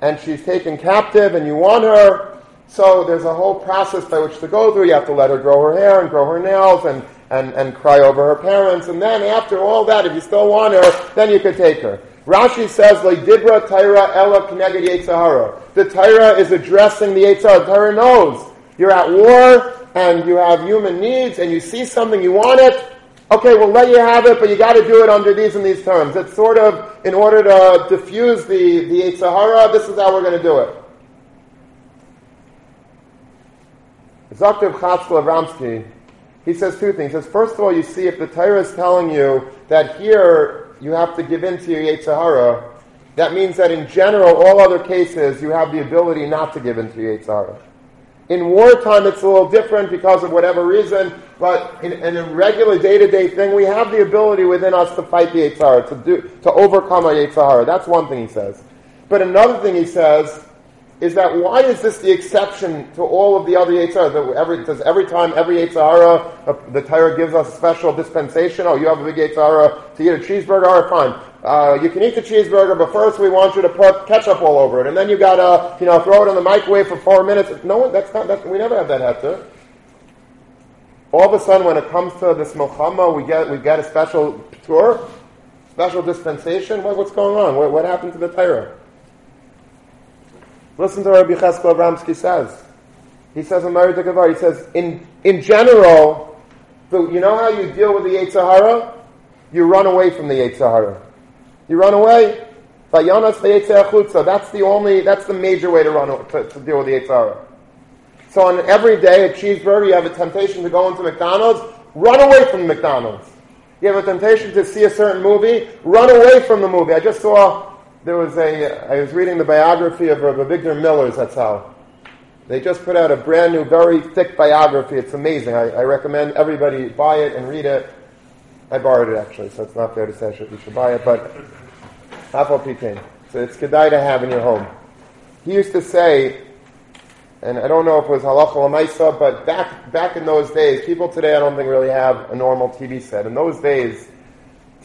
and she's taken captive, and you want her. So there's a whole process by which to go through. You have to let her grow her hair and grow her nails, and cry over her parents, and then after all that, if you still want her, then you could take her. Rashi says, "Leidibra Torah ela k'neged Yetzer Hara." The Torah is addressing the Yetzer Hara. The Torah knows you're at war and you have human needs, and you see something you want it. Okay, we'll let you have it, but you got to do it under these and these terms. It's sort of in order to diffuse the Yetzer Hara. This is how we're going to do it. Zakhtav Chatzkel Abramsky. He says two things. He says, first of all, you see, if the Torah is telling you that here you have to give in to your Yetzer Hara, that means that in general, all other cases, you have the ability not to give in to your Yetzer Hara. In wartime, it's a little different because of whatever reason, but in a regular day-to-day thing, we have the ability within us to fight the Yetzer Hara, to overcome our Yetzer Hara. That's one thing he says. But another thing he says is that why is this the exception to all of the other Yetzer Hara? Does every time, every Yetzer Hara, the Torah gives us a special dispensation? Oh, you have a big Yetzer Hara to eat a cheeseburger? All right, fine. You can eat the cheeseburger, but first we want you to put ketchup all over it, and then you got to, throw it in the microwave for 4 minutes. No, we never have that heter. All of a sudden, when it comes to this Muhammad, we get a special tour, special dispensation. What's going on? What happened to the Torah? Listen to what Rabbi Chatzkel Abramsky says. He says in Meirei Dekavar, he says, in general, you know how you deal with the Yetzer Hara? You run away from the Yetzer Hara. You run away. That's the major way to run to deal with the Yetzer Hara. So on every day, a cheeseburger, you have a temptation to go into McDonald's, run away from McDonald's. You have a temptation to see a certain movie, run away from the movie. I just saw... I was reading the biography of Rabbi Victor Miller's, that's how. They just put out a brand new, very thick biography. It's amazing. I recommend everybody buy it and read it. I borrowed it, actually, so it's not fair to say you should buy it, but so it's kedai to have in your home. He used to say, and I don't know if it was halacha l'maisa, but back in those days, people today I don't think really have a normal TV set. In those days,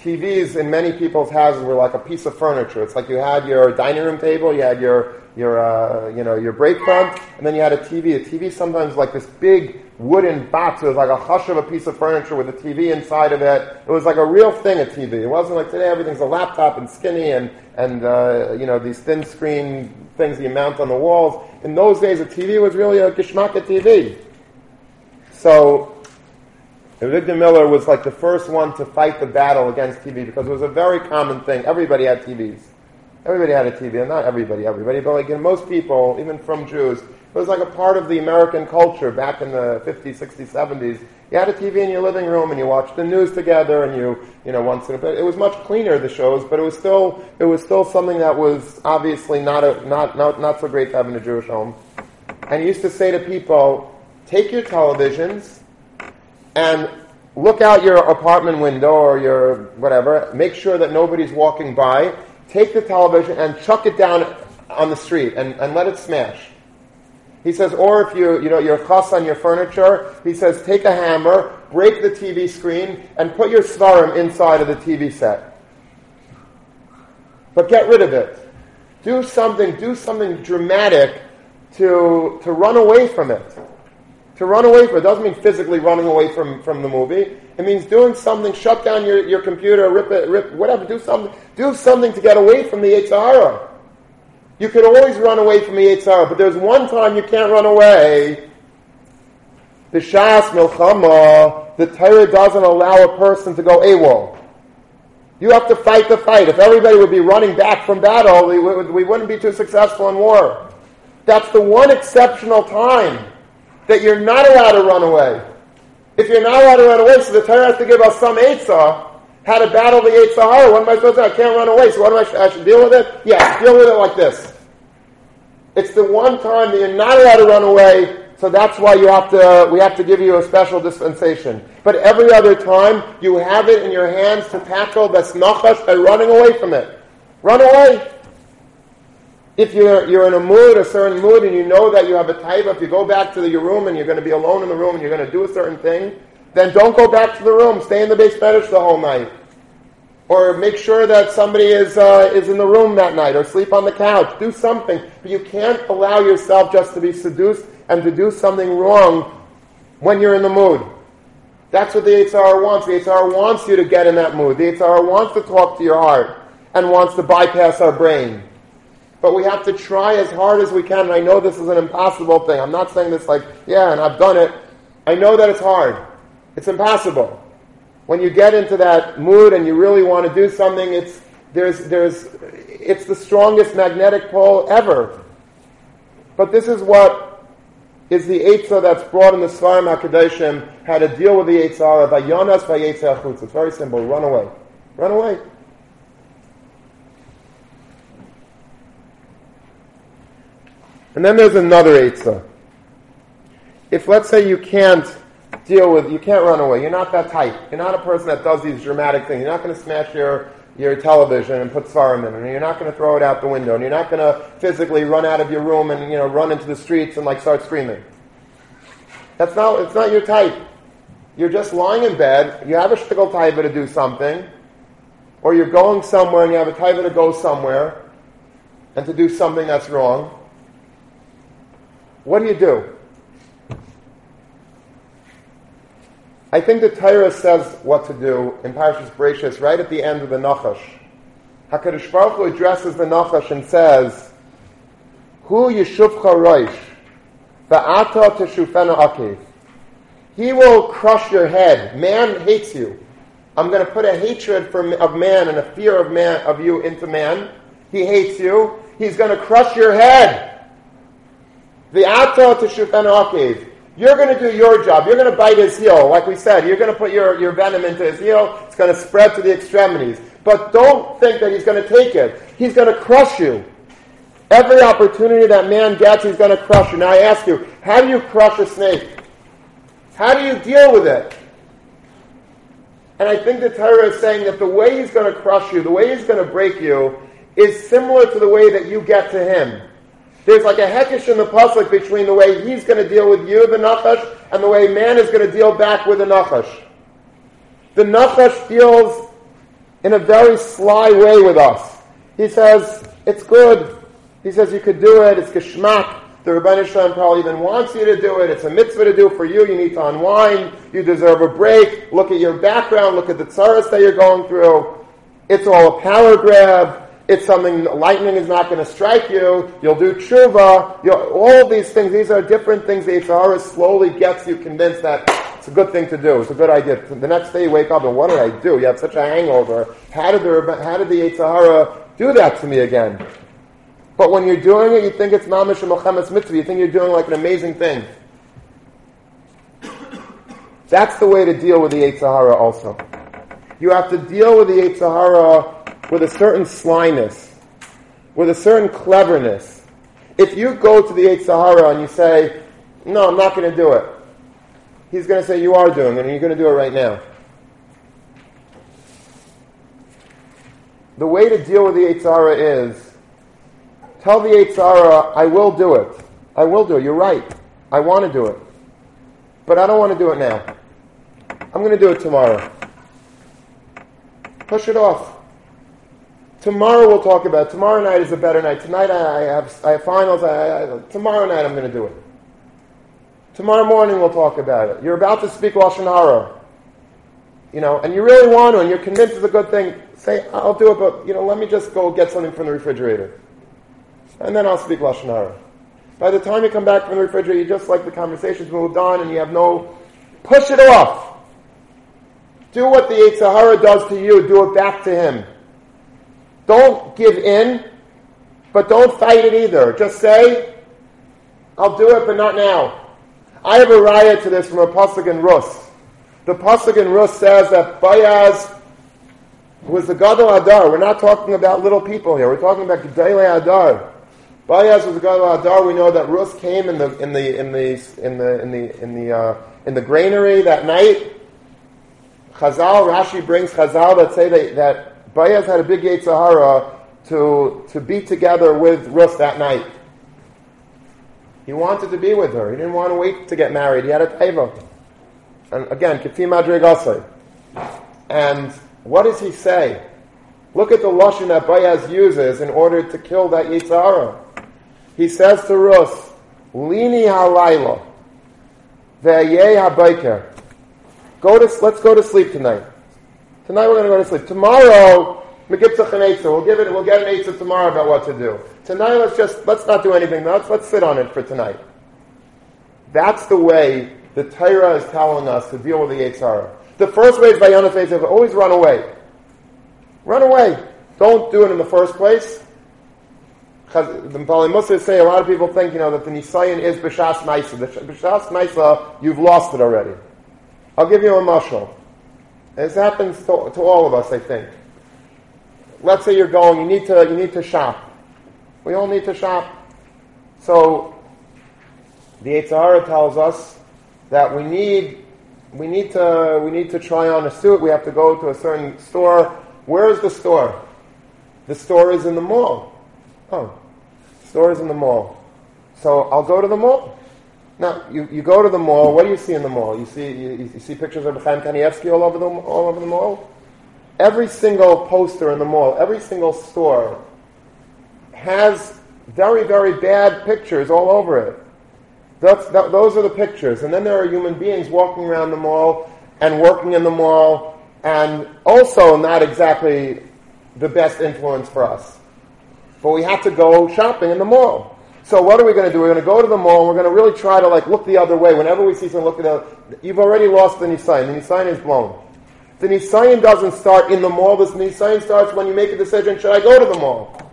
TVs in many people's houses were like a piece of furniture. It's like you had your dining room table, you had your breakfast, and then you had a TV. A TV sometimes like this big wooden box. It was like a hush of a piece of furniture with a TV inside of it. It was like a real thing, a TV. It wasn't like today everything's a laptop and skinny and these thin screen things that you mount on the walls. In those days, a TV was really a geschmacka TV. So Victor Miller was like the first one to fight the battle against TV because it was a very common thing. Everybody had TVs. Everybody had a TV, and not everybody, but like in most people, even from Jews, it was like a part of the American culture back in the 50s, 60s, 70s. You had a TV in your living room, and you watched the news together, and once in a bit. It was much cleaner, the shows, but it was still something that was obviously not so great to have in a Jewish home. And he used to say to people, take your televisions and look out your apartment window or your whatever, make sure that nobody's walking by, take the television and chuck it down on the street and let it smash. He says, or if you're chas on your furniture, he says, take a hammer, break the TV screen, and put your svarim inside of the TV set. But get rid of it. Do something dramatic to run away from it. To run away from it doesn't mean physically running away from the movie. It means doing something, shut down your computer, rip whatever, do something to get away from the Yetzirah. You could always run away from the Yetzirah, but there's one time you can't run away. The Shas Milchama, the Torah doesn't allow a person to go AWOL. You have to fight the fight. If everybody would be running back from battle, we wouldn't be too successful in war. That's the one exceptional time that you're not allowed to run away. If you're not allowed to run away, so the Torah has to give us some Eitzah, how to battle the Eitzah. What am I supposed to do? I can't run away, so what am I should deal with it? Yeah, deal with it like this. It's the one time that you're not allowed to run away, so that's why we have to give you a special dispensation. But every other time, you have it in your hands to tackle this nachash by running away from it. Run away. If you're in a certain mood, and you know that you have a taiva, if you go back to your room and you're going to be alone in the room and you're going to do a certain thing, then don't go back to the room. Stay in the beis medrash the whole night. Or make sure that somebody is in the room that night, or sleep on the couch. Do something. But you can't allow yourself just to be seduced and to do something wrong when you're in the mood. That's what the Yetzirah wants. The Yetzirah wants you to get in that mood. The Yetzirah wants to talk to your heart and wants to bypass our brain. But we have to try as hard as we can, and I know this is an impossible thing. I'm not saying this like, yeah, and I've done it. I know that it's hard. It's impossible. When you get into that mood and you really want to do something, it's the strongest magnetic pull ever. But this is what is the Eitzah that's brought in the Svarim HaKadoshim, how to deal with the Eitzah, Vayonas Vayetzeh Chutz. It's very simple. Run away. Run away. And then there's another Eitzah. If, let's say, you can't run away, you're not that type, you're not a person that does these dramatic things, you're not going to smash your television and put svarim in it, and you're not going to throw it out the window, and you're not going to physically run out of your room and run into the streets and start screaming. It's not your type. You're just lying in bed, you have a shtickle taiva to do something, or you're going somewhere and you have a taiva to go somewhere and to do something that's wrong. What do you do? I think the Torah says what to do in Parshas Bereshis right at the end of the Nachash. HaKadosh Baruch Hu addresses the Nachash and says, Hu yeshufcha roish, va'ata teshufena akiv. He will crush your head. Man hates you. I'm going to put a hatred of man and a fear of man of you into man. He hates you. He's going to crush your head. V'ata teshufena akiv. You're going to do your job. You're going to bite his heel. Like we said, you're going to put your venom into his heel. It's going to spread to the extremities. But don't think that he's going to take it. He's going to crush you. Every opportunity that man gets, he's going to crush you. Now I ask you, how do you crush a snake? How do you deal with it? And I think the Torah is saying that the way he's going to crush you, the way he's going to break you, is similar to the way that you get to him. There's like a hekesh in the pasuk between the way he's going to deal with you, the nachash, and the way man is going to deal back with the nachash. The nachash feels in a very sly way with us. He says, it's good. He says, you could do it. It's geschmack. The Rebbeinu Shalom probably even wants you to do it. It's a mitzvah to do for you. You need to unwind. You deserve a break. Look at your background. Look at the tzaras that you're going through. It's all a power grab. It's something lightning is not going to strike you. You'll do tshuva. All these things, these are different things. The Yitzhara slowly gets you convinced that it's a good thing to do. It's a good idea. The next day you wake up and what did I do? You have such a hangover. How did the Yitzhara do that to me again? But when you're doing it, you think it's mamish and mochemes mitzvah. You think you're doing like an amazing thing. That's the way to deal with the Yetzirah also. You have to deal with the Yetzirah with a certain slyness, with a certain cleverness. If you go to the Yetzirah and you say, no, I'm not going to do it, he's going to say, you are doing it, and you're going to do it right now. The way to deal with the Yetzirah is, tell the Yetzirah, I will do it. I will do it. You're right. I want to do it. But I don't want to do it now. I'm going to do it tomorrow. Push it off. Tomorrow we'll talk about it. Tomorrow night is a better night. Tonight I have finals. Tomorrow night I'm going to do it. Tomorrow morning we'll talk about it. You're about to speak Lashon Hara. You know, and you really want to, and you're convinced it's a good thing. Say, I'll do it, but let me just go get something from the refrigerator. And then I'll speak Lashon Hara. By the time you come back from the refrigerator, you just like the conversation's moved on and you have no... Push it off. Do what the Yetzer Hara does to you. Do it back to him. Don't give in, but don't fight it either. Just say, I'll do it, but not now. I have a raya to this from a Pasuk in Rus. The Pasuk in Rus says that Bayaz, who was the Gadol Hadar, we're not talking about little people here, we're talking about Gedolei Hadar. Bayaz was the Gadol Hadar. We know that Rus came in the granary that night. Chazal, Rashi brings Chazal that say that Bayaz had a big Yetzirah to be together with Rus that night. He wanted to be with her. He didn't want to wait to get married. He had a taiva. And again, Kefi Madrigasei. And what does he say? Look at the lashon that Bayaz uses in order to kill that Yetzirah. He says to Rus, "Lini halayla, ve'yeh habayker." Let's go to sleep tonight. Tonight we're going to go to sleep. Tomorrow, megiptzach haneitza. We'll get an eitzah tomorrow about what to do. Tonight, let's not do anything else. Let's sit on it for tonight. That's the way the Torah is telling us to deal with the Yetzirah. The first way is by Yonah, always run away. Run away. Don't do it in the first place. Because the Bali Musa say a lot of people think, that the Nisayan is B'shas Maisa. The B'shas Maisa, you've lost it already. I'll give you a mashal. This happens to all of us, I think. Let's say you're going, you need to shop. We all need to shop. So the Yetzirah tells us that we need to try on a suit. We have to go to a certain store. Where is the store? The store is in the mall. Oh, the store is in the mall. So I'll go to the mall. Now you go to the mall. What do you see in the mall? You see pictures of Rav Chaim Kanievsky all over the mall. Every single poster in the mall, every single store has very, very bad pictures all over it. Those are the pictures. And then there are human beings walking around the mall and working in the mall, and also not exactly the best influence for us. But we have to go shopping in the mall. So what are we going to do? We're going to go to the mall, and we're going to really try to look the other way. Whenever we see something, look at the other. You've already lost the Nisayan. The Nisayan is blown. The Nisayan doesn't start in the mall. The Nisayan starts when you make a decision, should I go to the mall?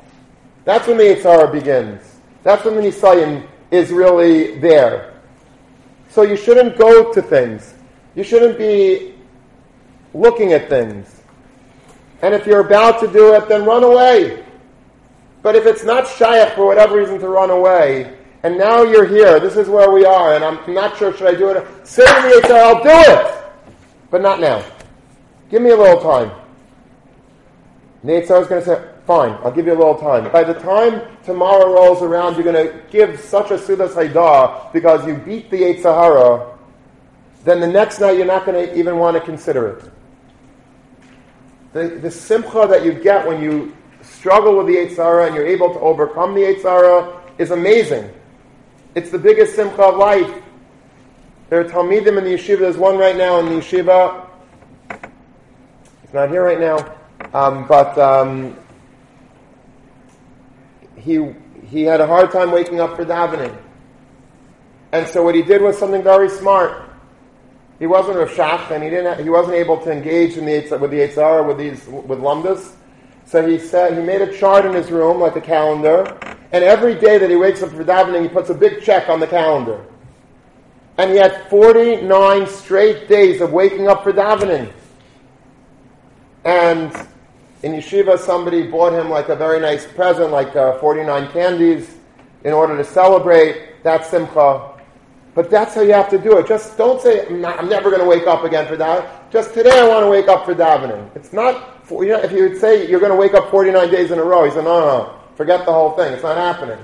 That's when the Yetzirah begins. That's when the Nisayan is really there. So you shouldn't go to things. You shouldn't be looking at things. And if you're about to do it, then run away. But if it's not shayach for whatever reason to run away, and now you're here, this is where we are, and I'm not sure, should I do it? Say to me, I'll do it! But not now. Give me a little time. The Yetzirah is going to say, fine, I'll give you a little time. By the time tomorrow rolls around, you're going to give such a Sudas Haidah because you beat the Yetzirah, then the next night you're not going to even want to consider it. the simcha that you get when you struggle with the Yetzirah and you're able to overcome the Yetzirah is amazing. It's the biggest simcha of life. There are Talmidim in the yeshiva. There's one right now in the yeshiva. He's not here right now. He had a hard time waking up for davening. And so what he did was something very smart. He wasn't Rav Shach, and he wasn't able to engage in with the Yetzirah with Lumdas. So he said he made a chart in his room, like a calendar, and every day that he wakes up for davening, he puts a big check on the calendar. And he had 49 straight days of waking up for davening. And in yeshiva, somebody bought him like a very nice present, like 49 candies, in order to celebrate that simcha. But that's how you have to do it. Just don't say, I'm never going to wake up again for davening. Just today I want to wake up for davening. It's not, if you would say you're going to wake up 49 days in a row, he said, no, forget the whole thing. It's not happening.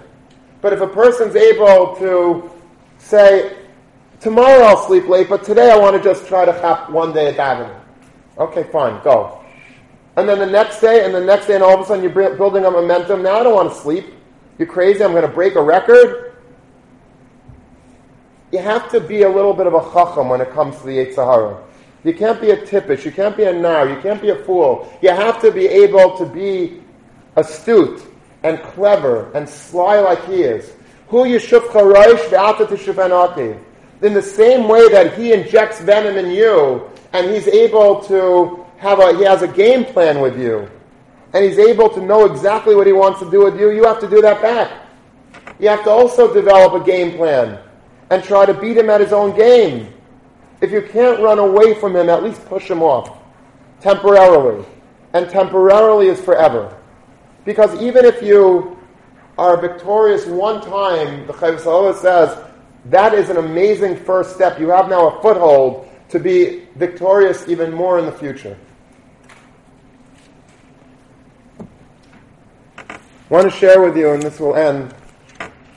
But if a person's able to say, tomorrow I'll sleep late, but today I want to just try to have one day at davening. Okay, fine, go. And then the next day, and the next day, and all of a sudden you're building a momentum. Now I don't want to sleep. You're crazy, I'm going to break a record. You have to be a little bit of a chacham when it comes to the Yetzirah. You can't be a tippish. You can't be a nar. You can't be a fool. You have to be able to be astute and clever and sly like he is. In the same way that he injects venom in you, and he's able to he has a game plan with you, and he's able to know exactly what he wants to do with you, you have to do that back. You have to also develop a game plan and try to beat him at his own game. If you can't run away from him, at least push him off temporarily. And temporarily is forever. Because even if you are victorious one time, the Chovos Halevavos says, that is an amazing first step. You have now a foothold to be victorious even more in the future. I want to share with you, and this will end,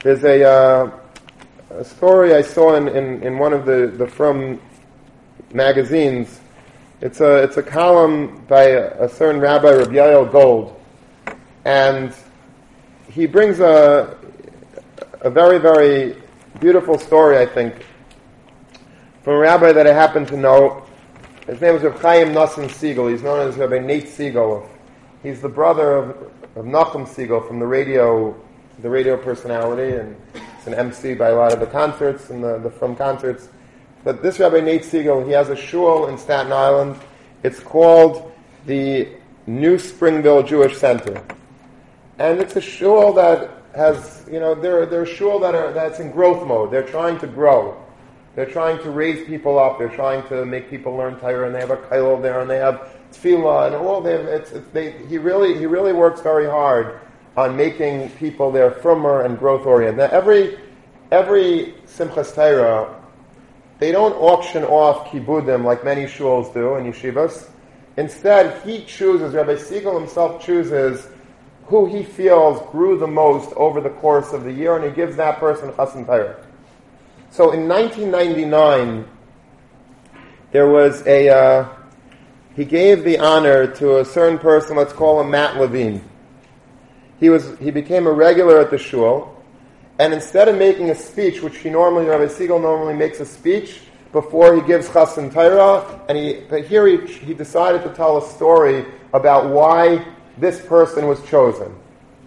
there's a story I saw in one of the From magazines. It's a column by a certain rabbi, Rabbi Yael Gold, and he brings a very, very beautiful story, I think, from a rabbi that I happen to know. His name is Rav Chaim Nachum Siegel. He's known as Rabbi Nate Siegel. He's the brother of Nachum Siegel from the radio personality, and an MC by a lot of the concerts and the From concerts. But this Rabbi Nate Siegel, he has a shul in Staten Island. It's called the New Springville Jewish Center, and it's a shul that has, they're a shul that's in growth mode. They're trying to grow. They're trying to raise people up. They're trying to make people learn Torah, and they have a kailo there, and they have tefillah, and all they have. He really works very hard on making people there firmer and growth-oriented. Now, every Simchas Torah, they don't auction off kibudim like many shuls do and yeshivas. Instead, he chooses, Rabbi Siegel himself chooses, who he feels grew the most over the course of the year, and he gives that person Chasen Torah. So in 1999, there was he gave the honor to a certain person, let's call him Matt Levine. He became a regular at the shul, and instead of making a speech, which Rabbi Siegel normally makes a speech before he gives Chasen Torah, but here he decided to tell a story about why this person was chosen.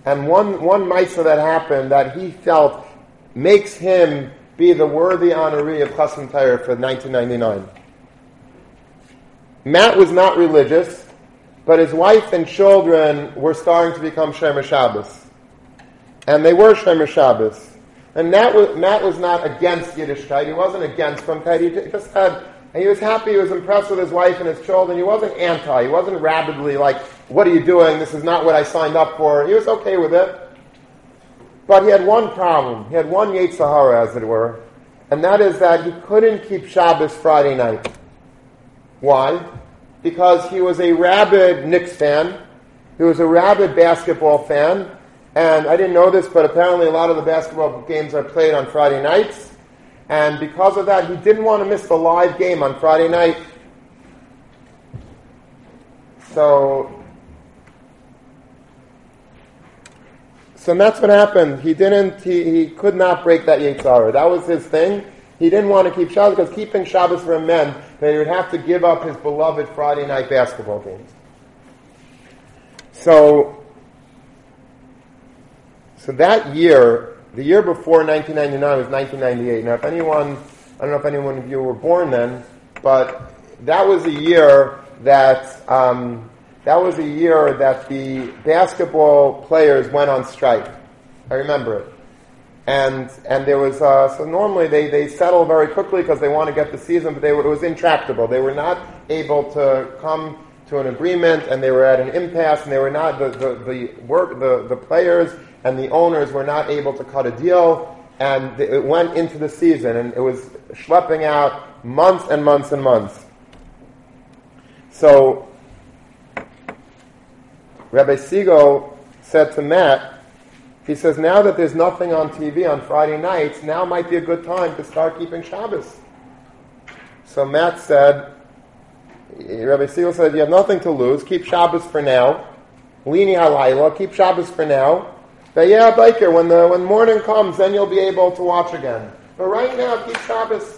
And one ma'aseh that happened that he felt makes him be the worthy honoree of Chasen Torah for 1999. Matt was not religious, but his wife and children were starting to become Shomer Shabbos. And they were Shomer Shabbos. And Matt was not against Yiddishkeit. He wasn't against Fromkeit. He was happy. He was impressed with his wife and his children. He wasn't anti. He wasn't rabidly like, what are you doing? This is not what I signed up for. He was okay with it. But he had one problem. He had one Yetzirah, as it were. And that is that he couldn't keep Shabbos Friday night. Why? Because he was a rabid Knicks fan. He was a rabid basketball fan. And I didn't know this, but apparently a lot of the basketball games are played on Friday nights. And because of that, he didn't want to miss the live game on Friday night. So that's what happened. He could not break that Yetzirah. That was his thing. He didn't want to keep Shabbos because keeping Shabbos for him meant that he would have to give up his beloved Friday night basketball games. So that year, the year before 1999 was 1998. Now, if anyone, I don't know if anyone of you were born then, but that was a year that the basketball players went on strike. I remember it. And there was so normally they settle very quickly because they want to get the season, but it was intractable. They were not able to come to an agreement, and they were at an impasse, and they were not the players and the owners were not able to cut a deal, and it went into the season, and it was schlepping out months and months and months. So Rabbi Siegel said to Matt, he says, now that there's nothing on TV on Friday nights, now might be a good time to start keeping Shabbos. So Matt said, Rabbi Siegel said, you have nothing to lose. Keep Shabbos for now. Lini halayla, keep Shabbos for now. But yeah, biker, when morning comes, then you'll be able to watch again. But right now, keep Shabbos.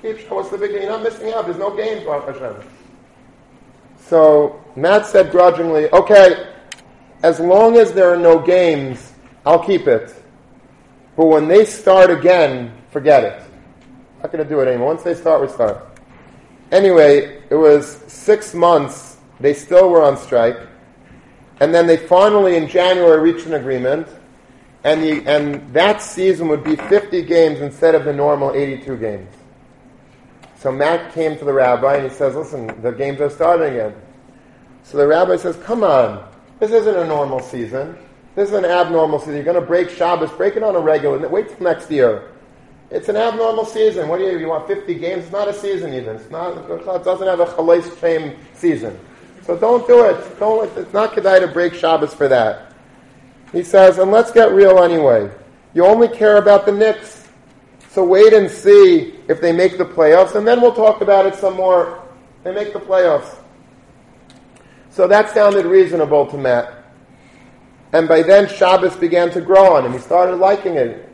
Keep Shabbos. You're not missing out. There's no game, Baruch Hashem. So Matt said grudgingly, okay, as long as there are no games, I'll keep it. But when they start again, forget it. I'm not going to do it anymore. Once they start, we start. Anyway, it was 6 months. They still were on strike. And then they finally, in January, reached an agreement. And that season would be 50 games instead of the normal 82 games. So Matt came to the rabbi and he says, listen, the games are starting again. So the rabbi says, come on, this isn't a normal season. This is an abnormal season. You're going to break Shabbos, break it on a regular. Wait till next year. It's an abnormal season. What do you want, 50 games? It's not a season even. It doesn't have a chalais shame season. So don't do it. It's not kedai to break Shabbos for that. He says, and let's get real anyway. You only care about the Knicks. So wait and see if they make the playoffs, and then we'll talk about it some more. They make the playoffs. So that sounded reasonable to Matt. And by then, Shabbos began to grow on him. He started liking it.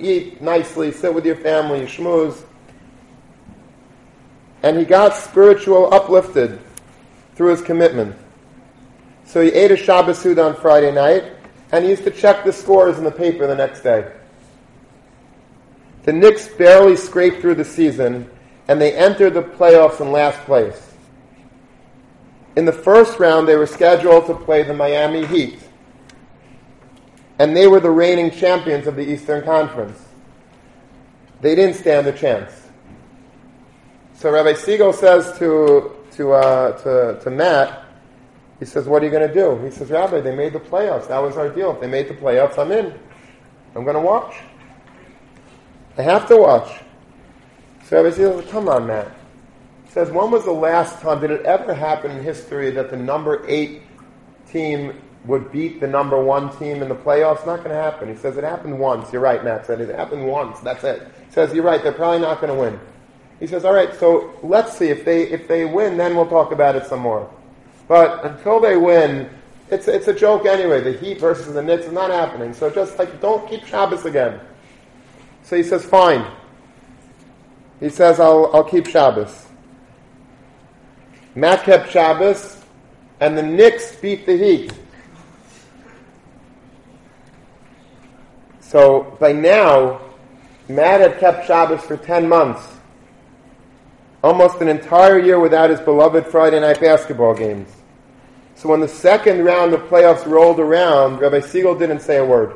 Eat nicely, sit with your family, schmooze. And he got spiritual uplifted through his commitment. So he ate a Shabbos suda on Friday night, and he used to check the scores in the paper the next day. The Knicks barely scraped through the season, and they entered the playoffs in last place. In the first round, they were scheduled to play the Miami Heat, and they were the reigning champions of the Eastern Conference. They didn't stand a chance. So Rabbi Siegel says to Matt, he says, what are you going to do? He says, Rabbi, they made the playoffs. That was our deal. If they made the playoffs, I'm in. I'm going to watch. I have to watch. So Rabbi Siegel says, come on, Matt. He says, when was the last time, did it ever happen in history that the number 8 team would beat the number 1 team in the playoffs? Not going to happen. He says, it happened once. You're right, Matt said. It happened once. That's it. He says, you're right. They're probably not going to win. He says, all right, so let's see. If they win, then we'll talk about it some more. But until they win, it's a joke anyway. The Heat versus the Knicks is not happening. So just like, don't keep Shabbos again. So he says, fine. He says, I'll keep Shabbos. Matt kept Shabbos, and the Knicks beat the Heat. So by now, Matt had kept Shabbos for 10 months. Almost an entire year without his beloved Friday night basketball games. So when the second round of playoffs rolled around, Rabbi Siegel didn't say a word.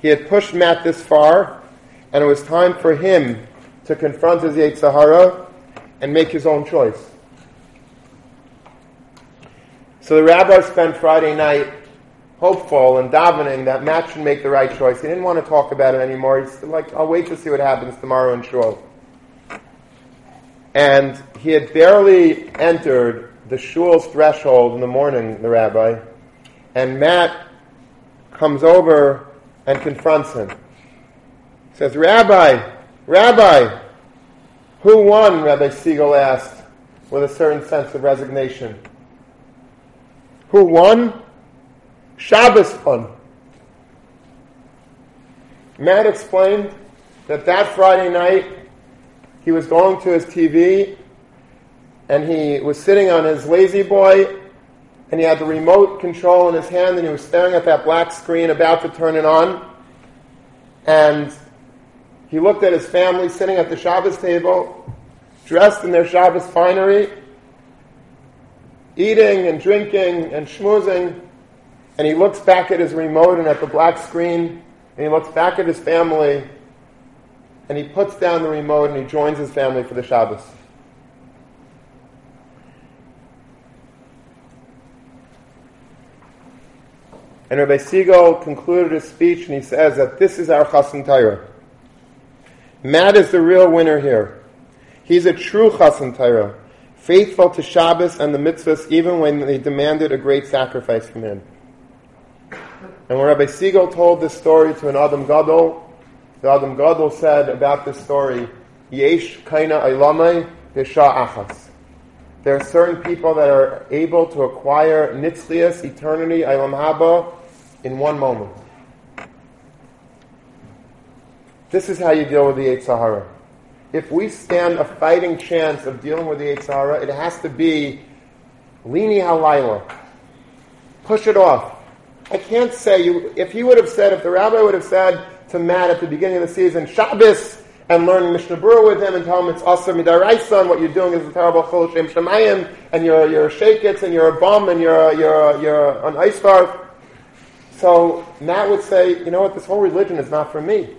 He had pushed Matt this far, and it was time for him to confront his Yetzirah and make his own choice. So the rabbi spent Friday night hopeful and davening that Matt should make the right choice. He didn't want to talk about it anymore. He's like, I'll wait to see what happens tomorrow in shul. And he had barely entered the shul's threshold in the morning, the rabbi, and Matt comes over and confronts him. He says, Rabbi, who won? Rabbi Siegel asked with a certain sense of resignation. Who won? Shabbos won. Matt explained that Friday night he was going to his TV and he was sitting on his lazy boy and he had the remote control in his hand and he was staring at that black screen about to turn it on, and he looked at his family sitting at the Shabbos table dressed in their Shabbos finery, eating and drinking and schmoozing, and he looks back at his remote and at the black screen and he looks back at his family and he puts down the remote and he joins his family for the Shabbos. And Rabbi Siegel concluded his speech and he says that this is our Chassan Torah. Matt is the real winner here. He's a true Chassan Torah, faithful to Shabbos and the mitzvahs even when they demanded a great sacrifice from him. And when Rabbi Siegel told this story to an Adam Gadol, the Adam Gadol said about this story, Yesh kaina ailamai b'shah achas. There are certain people that are able to acquire nitzlias, eternity, ailam haba, in one moment. This is how you deal with the Yetzer Hara. If we stand a fighting chance of dealing with the Yetzer Hara, it has to be lini halayla. Push it off. I can't say, if the rabbi would have said to Matt at the beginning of the season, Shabbos, and learn Mishnah Berurah with him and tell him it's Asur Midaraisa and what you're doing is a terrible Chol Shem Shemayim and you're a Sheikitz and you're a bum and you're an Eisvarf. So Matt would say, you know what, this whole religion is not for me.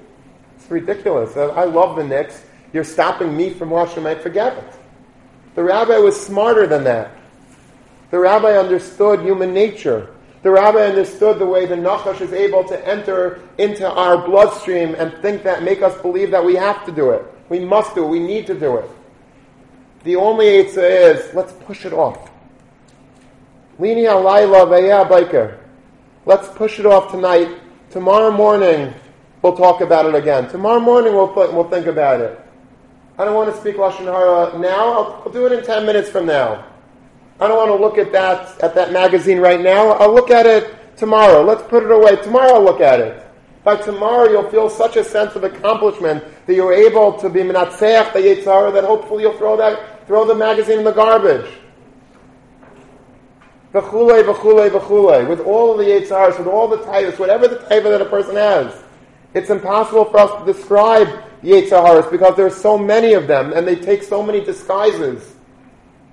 It's ridiculous. I love the Knicks. You're stopping me from watching my forget it. The rabbi was smarter than that. The rabbi understood human nature. The rabbi understood the way the Nachash is able to enter into our bloodstream and make us believe that we have to do it. We must do it. We need to do it. The only Eitzah is, let's push it off. Lini alayla ve'ya biker. Let's push it off tonight. Tomorrow morning, we'll talk about it again. Tomorrow morning, we'll think about it. I don't want to speak Lashon Hara now. I'll do it in 10 minutes from now. I don't want to look at that magazine right now. I'll look at it tomorrow. Let's put it away. Tomorrow I'll look at it. By tomorrow you'll feel such a sense of accomplishment that you're able to be menatzeach the Yetzer Hara that hopefully you'll throw the magazine in the garbage. V'chulei, v'chulei, v'chulei. With all of the Yetzer Haras, with all the tayvas, whatever the tayva that a person has, it's impossible for us to describe Yetzer Haras because there are so many of them and they take so many disguises.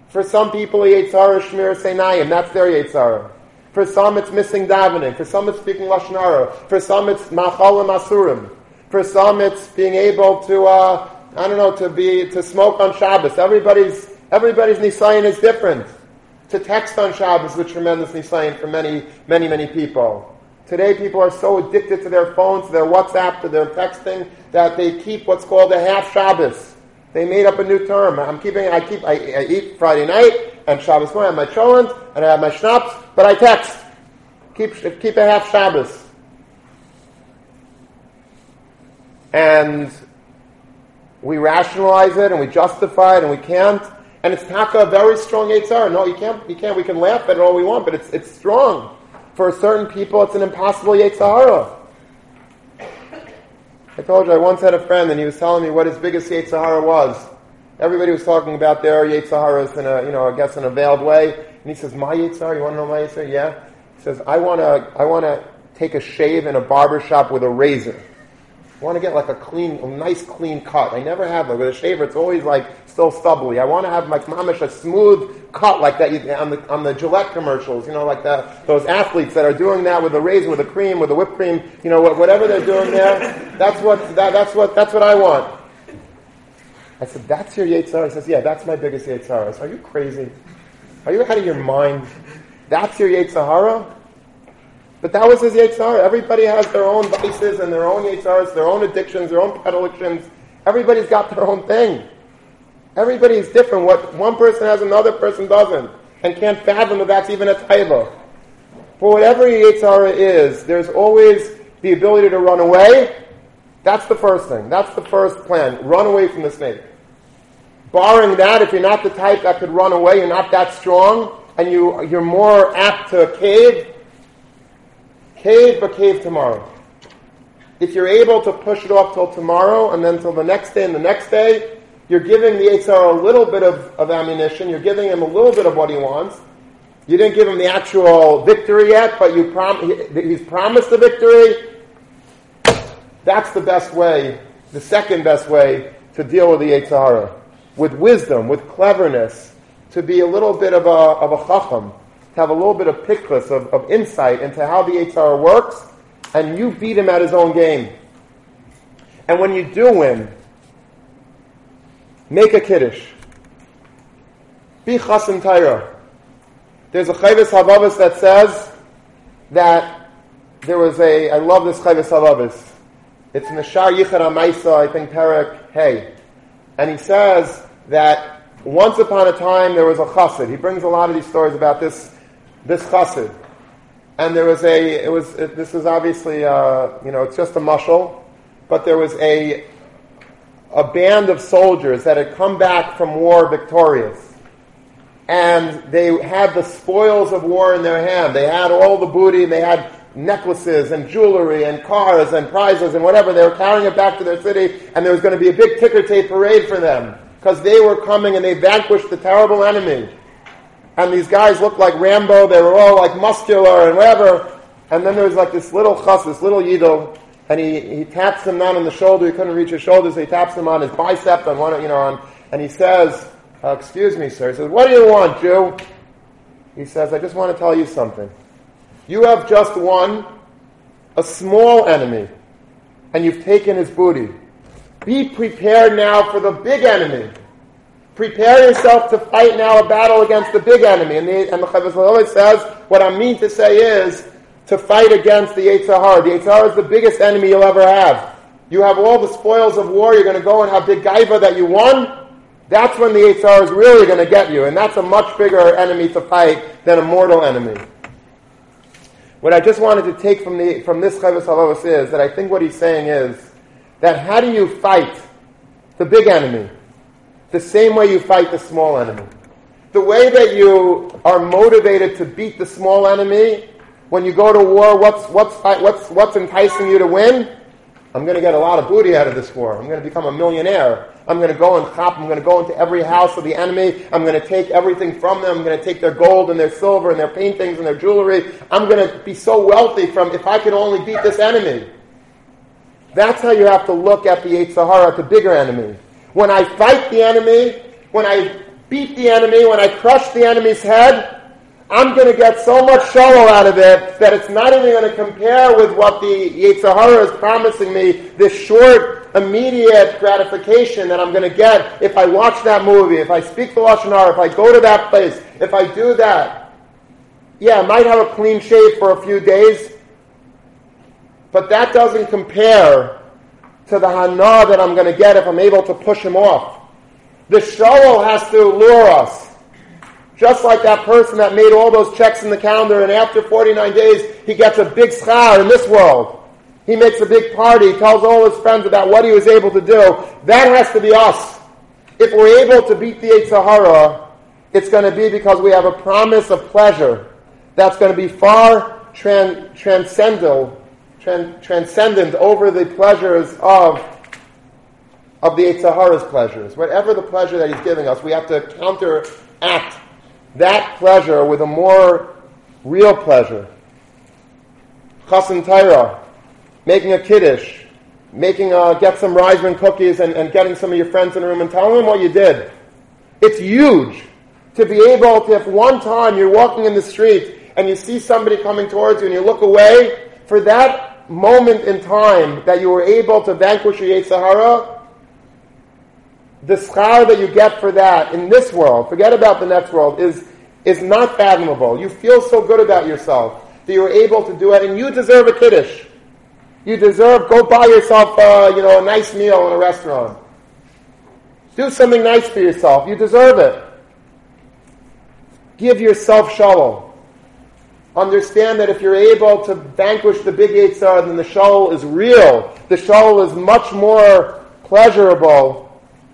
For some people, Yetzer Hara is Shmir Seinayim. That's their Yetzer Hara. For some, it's missing davening. For some, it's speaking Lashon Hara. For some, it's Machal Asurim. For some, it's being able to, to smoke on Shabbos. Everybody's Nisayin is different. To text on Shabbos is a tremendous Nisayin for many, many, many people. Today, people are so addicted to their phones, to their WhatsApp, to their texting, that they keep what's called a half Shabbos. They made up a new term. I eat Friday night and Shabbos morning. I have my cholent and I have my schnapps, but I text. Keep a half Shabbos. And we rationalize it and we justify it and we can't. And it's taka a very strong Yetzer. No, you can't. We can laugh at it all we want, but it's strong. For certain people, it's an impossible Yetzer Hara. I told you, I once had a friend and he was telling me what his biggest Yetzer Hara was. Everybody was talking about their Yetzer Haras in a veiled way. And he says, my Yetzer Hara? You want to know my Yetzer Hara? Yeah. He says, I want to take a shave in a barbershop with a razor. I want to get like a nice clean cut. I never have, like with a shaver, it's always like still stubbly. I want to have like mamish, a smooth cut like that on the Gillette commercials, like those athletes that are doing that with a razor, with a cream, with a whipped cream, whatever they're doing there. That's what I want. I said, that's your Yetzer Hara? He says, yeah, that's my biggest Yetzer Hara. I said, are you crazy? Are you out of your mind? That's your Yetzer Hara? But that was his Yetzer Hara. Everybody has their own vices and their own Yetzer Haras, their own addictions, their own predilections. Everybody's got their own thing. Everybody's different. What one person has, another person doesn't, and can't fathom that that's even a taiva. For whatever Yetzer Hara is, there's always the ability to run away. That's the first thing. That's the first plan. Run away from the snake. Barring that, if you're not the type that could run away, you're not that strong, and you're more apt to cave tomorrow. If you're able to push it off till tomorrow and then till the next day and the next day, you're giving the Yetzer Hara a little bit of ammunition. You're giving him a little bit of what he wants. You didn't give him the actual victory yet, but he's promised the victory. That's the best way, the second best way to deal with the Yetzer Hara. With wisdom, with cleverness, to be a little bit of a chacham, to have a little bit of pikkus, of insight into how the Yetzer Hara works, and you beat him at his own game. And when you do win, make a kiddush. Be chasam taira. There's a Chovos Halevavos that says that there was I love this Chovos Halevavos. It's Mishar Yichud Hamaaseh, I think, Perek Hey. And he says that once upon a time there was a chassid. He brings a lot of these stories about this chassid. And there was this is obviously, it's just a mashal, but there was a band of soldiers that had come back from war victorious. And they had the spoils of war in their hand. They had all the booty, and they had necklaces and jewelry and cars and prizes and whatever. They were carrying it back to their city, and there was going to be a big ticker tape parade for them because they were coming and they vanquished the terrible enemy. And these guys looked like Rambo. They were all like muscular and whatever. And then there was like this little chas, this little yidel, and he taps him not on the shoulder. He couldn't reach his shoulder, so he taps him on his bicep on one, and he says, "Excuse me, sir." He says, "What do you want, Jew?" He says, "I just want to tell you something. You have just won a small enemy, and you've taken his booty. Be prepared now for the big enemy. Prepare yourself to fight now a battle against the big enemy." And the Chovos Halevavos says, what I mean to say is, to fight against the Yetzer Hara. The Yetzer Hara is the biggest enemy you'll ever have. You have all the spoils of war, you're going to go and have big gaiva that you won, that's when the Yetzer Hara is really going to get you, and that's a much bigger enemy to fight than a mortal enemy. What I just wanted to take from this Chovos Halevavos is that I think what he's saying is that how do you fight the big enemy? The same way you fight the small enemy. The way that you are motivated to beat the small enemy when you go to war, what's enticing you to win? I'm going to get a lot of booty out of this war. I'm going to become a millionaire. I'm going to go and hop. I'm going to go into every house of the enemy. I'm going to take everything from them. I'm going to take their gold and their silver and their paintings and their jewelry. I'm going to be so wealthy if I could only beat this enemy. That's how you have to look at the Yetzer Hara, the bigger enemy. When I fight the enemy, when I beat the enemy, when I crush the enemy's head, I'm going to get so much shallow out of it that it's not even going to compare with what the Yetzer Hara is promising me, this short, immediate gratification that I'm going to get if I watch that movie, if I speak the Lashon Hara, if I go to that place, if I do that. Yeah, I might have a clean shave for a few days, but that doesn't compare to the hana that I'm going to get if I'm able to push him off. The shallow has to lure us. Just like that person that made all those checks in the calendar, and after 49 days, he gets a big schar in this world. He makes a big party, tells all his friends about what he was able to do. That has to be us. If we're able to beat the Yetzer Hara, it's going to be because we have a promise of pleasure that's going to be far transcendent over the pleasures of the Yetzer Hara's pleasures. Whatever the pleasure that he's giving us, we have to counteract that pleasure with a more real pleasure. Chasen Taira, making a kiddush, get some Reisman cookies and getting some of your friends in the room and telling them what you did. It's huge to be able to, if one time you're walking in the street and you see somebody coming towards you and you look away, for that moment in time that you were able to vanquish your Yetzer Hara, the schar that you get for that in this world, forget about the next world, is not fathomable. You feel so good about yourself that you were able to do it, and you deserve a kiddush. You deserve, go buy yourself a nice meal in a restaurant. Do something nice for yourself. You deserve it. Give yourself shalom. Understand that if you're able to vanquish the big Yetzer, then the shalom is real. The shalom is much more pleasurable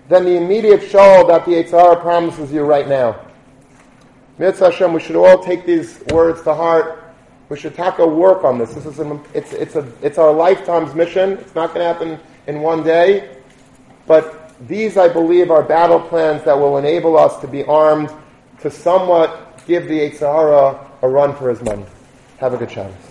than the immediate shalom that the Yetzer Hara promises you right now. Mitzvah Hashem, we should all take these words to heart. We should work on this. This is it's our lifetime's mission. It's not going to happen in one day, but these, I believe, are battle plans that will enable us to be armed to somewhat give the Yetzer Hara a run for his money. Have a good Shabbos.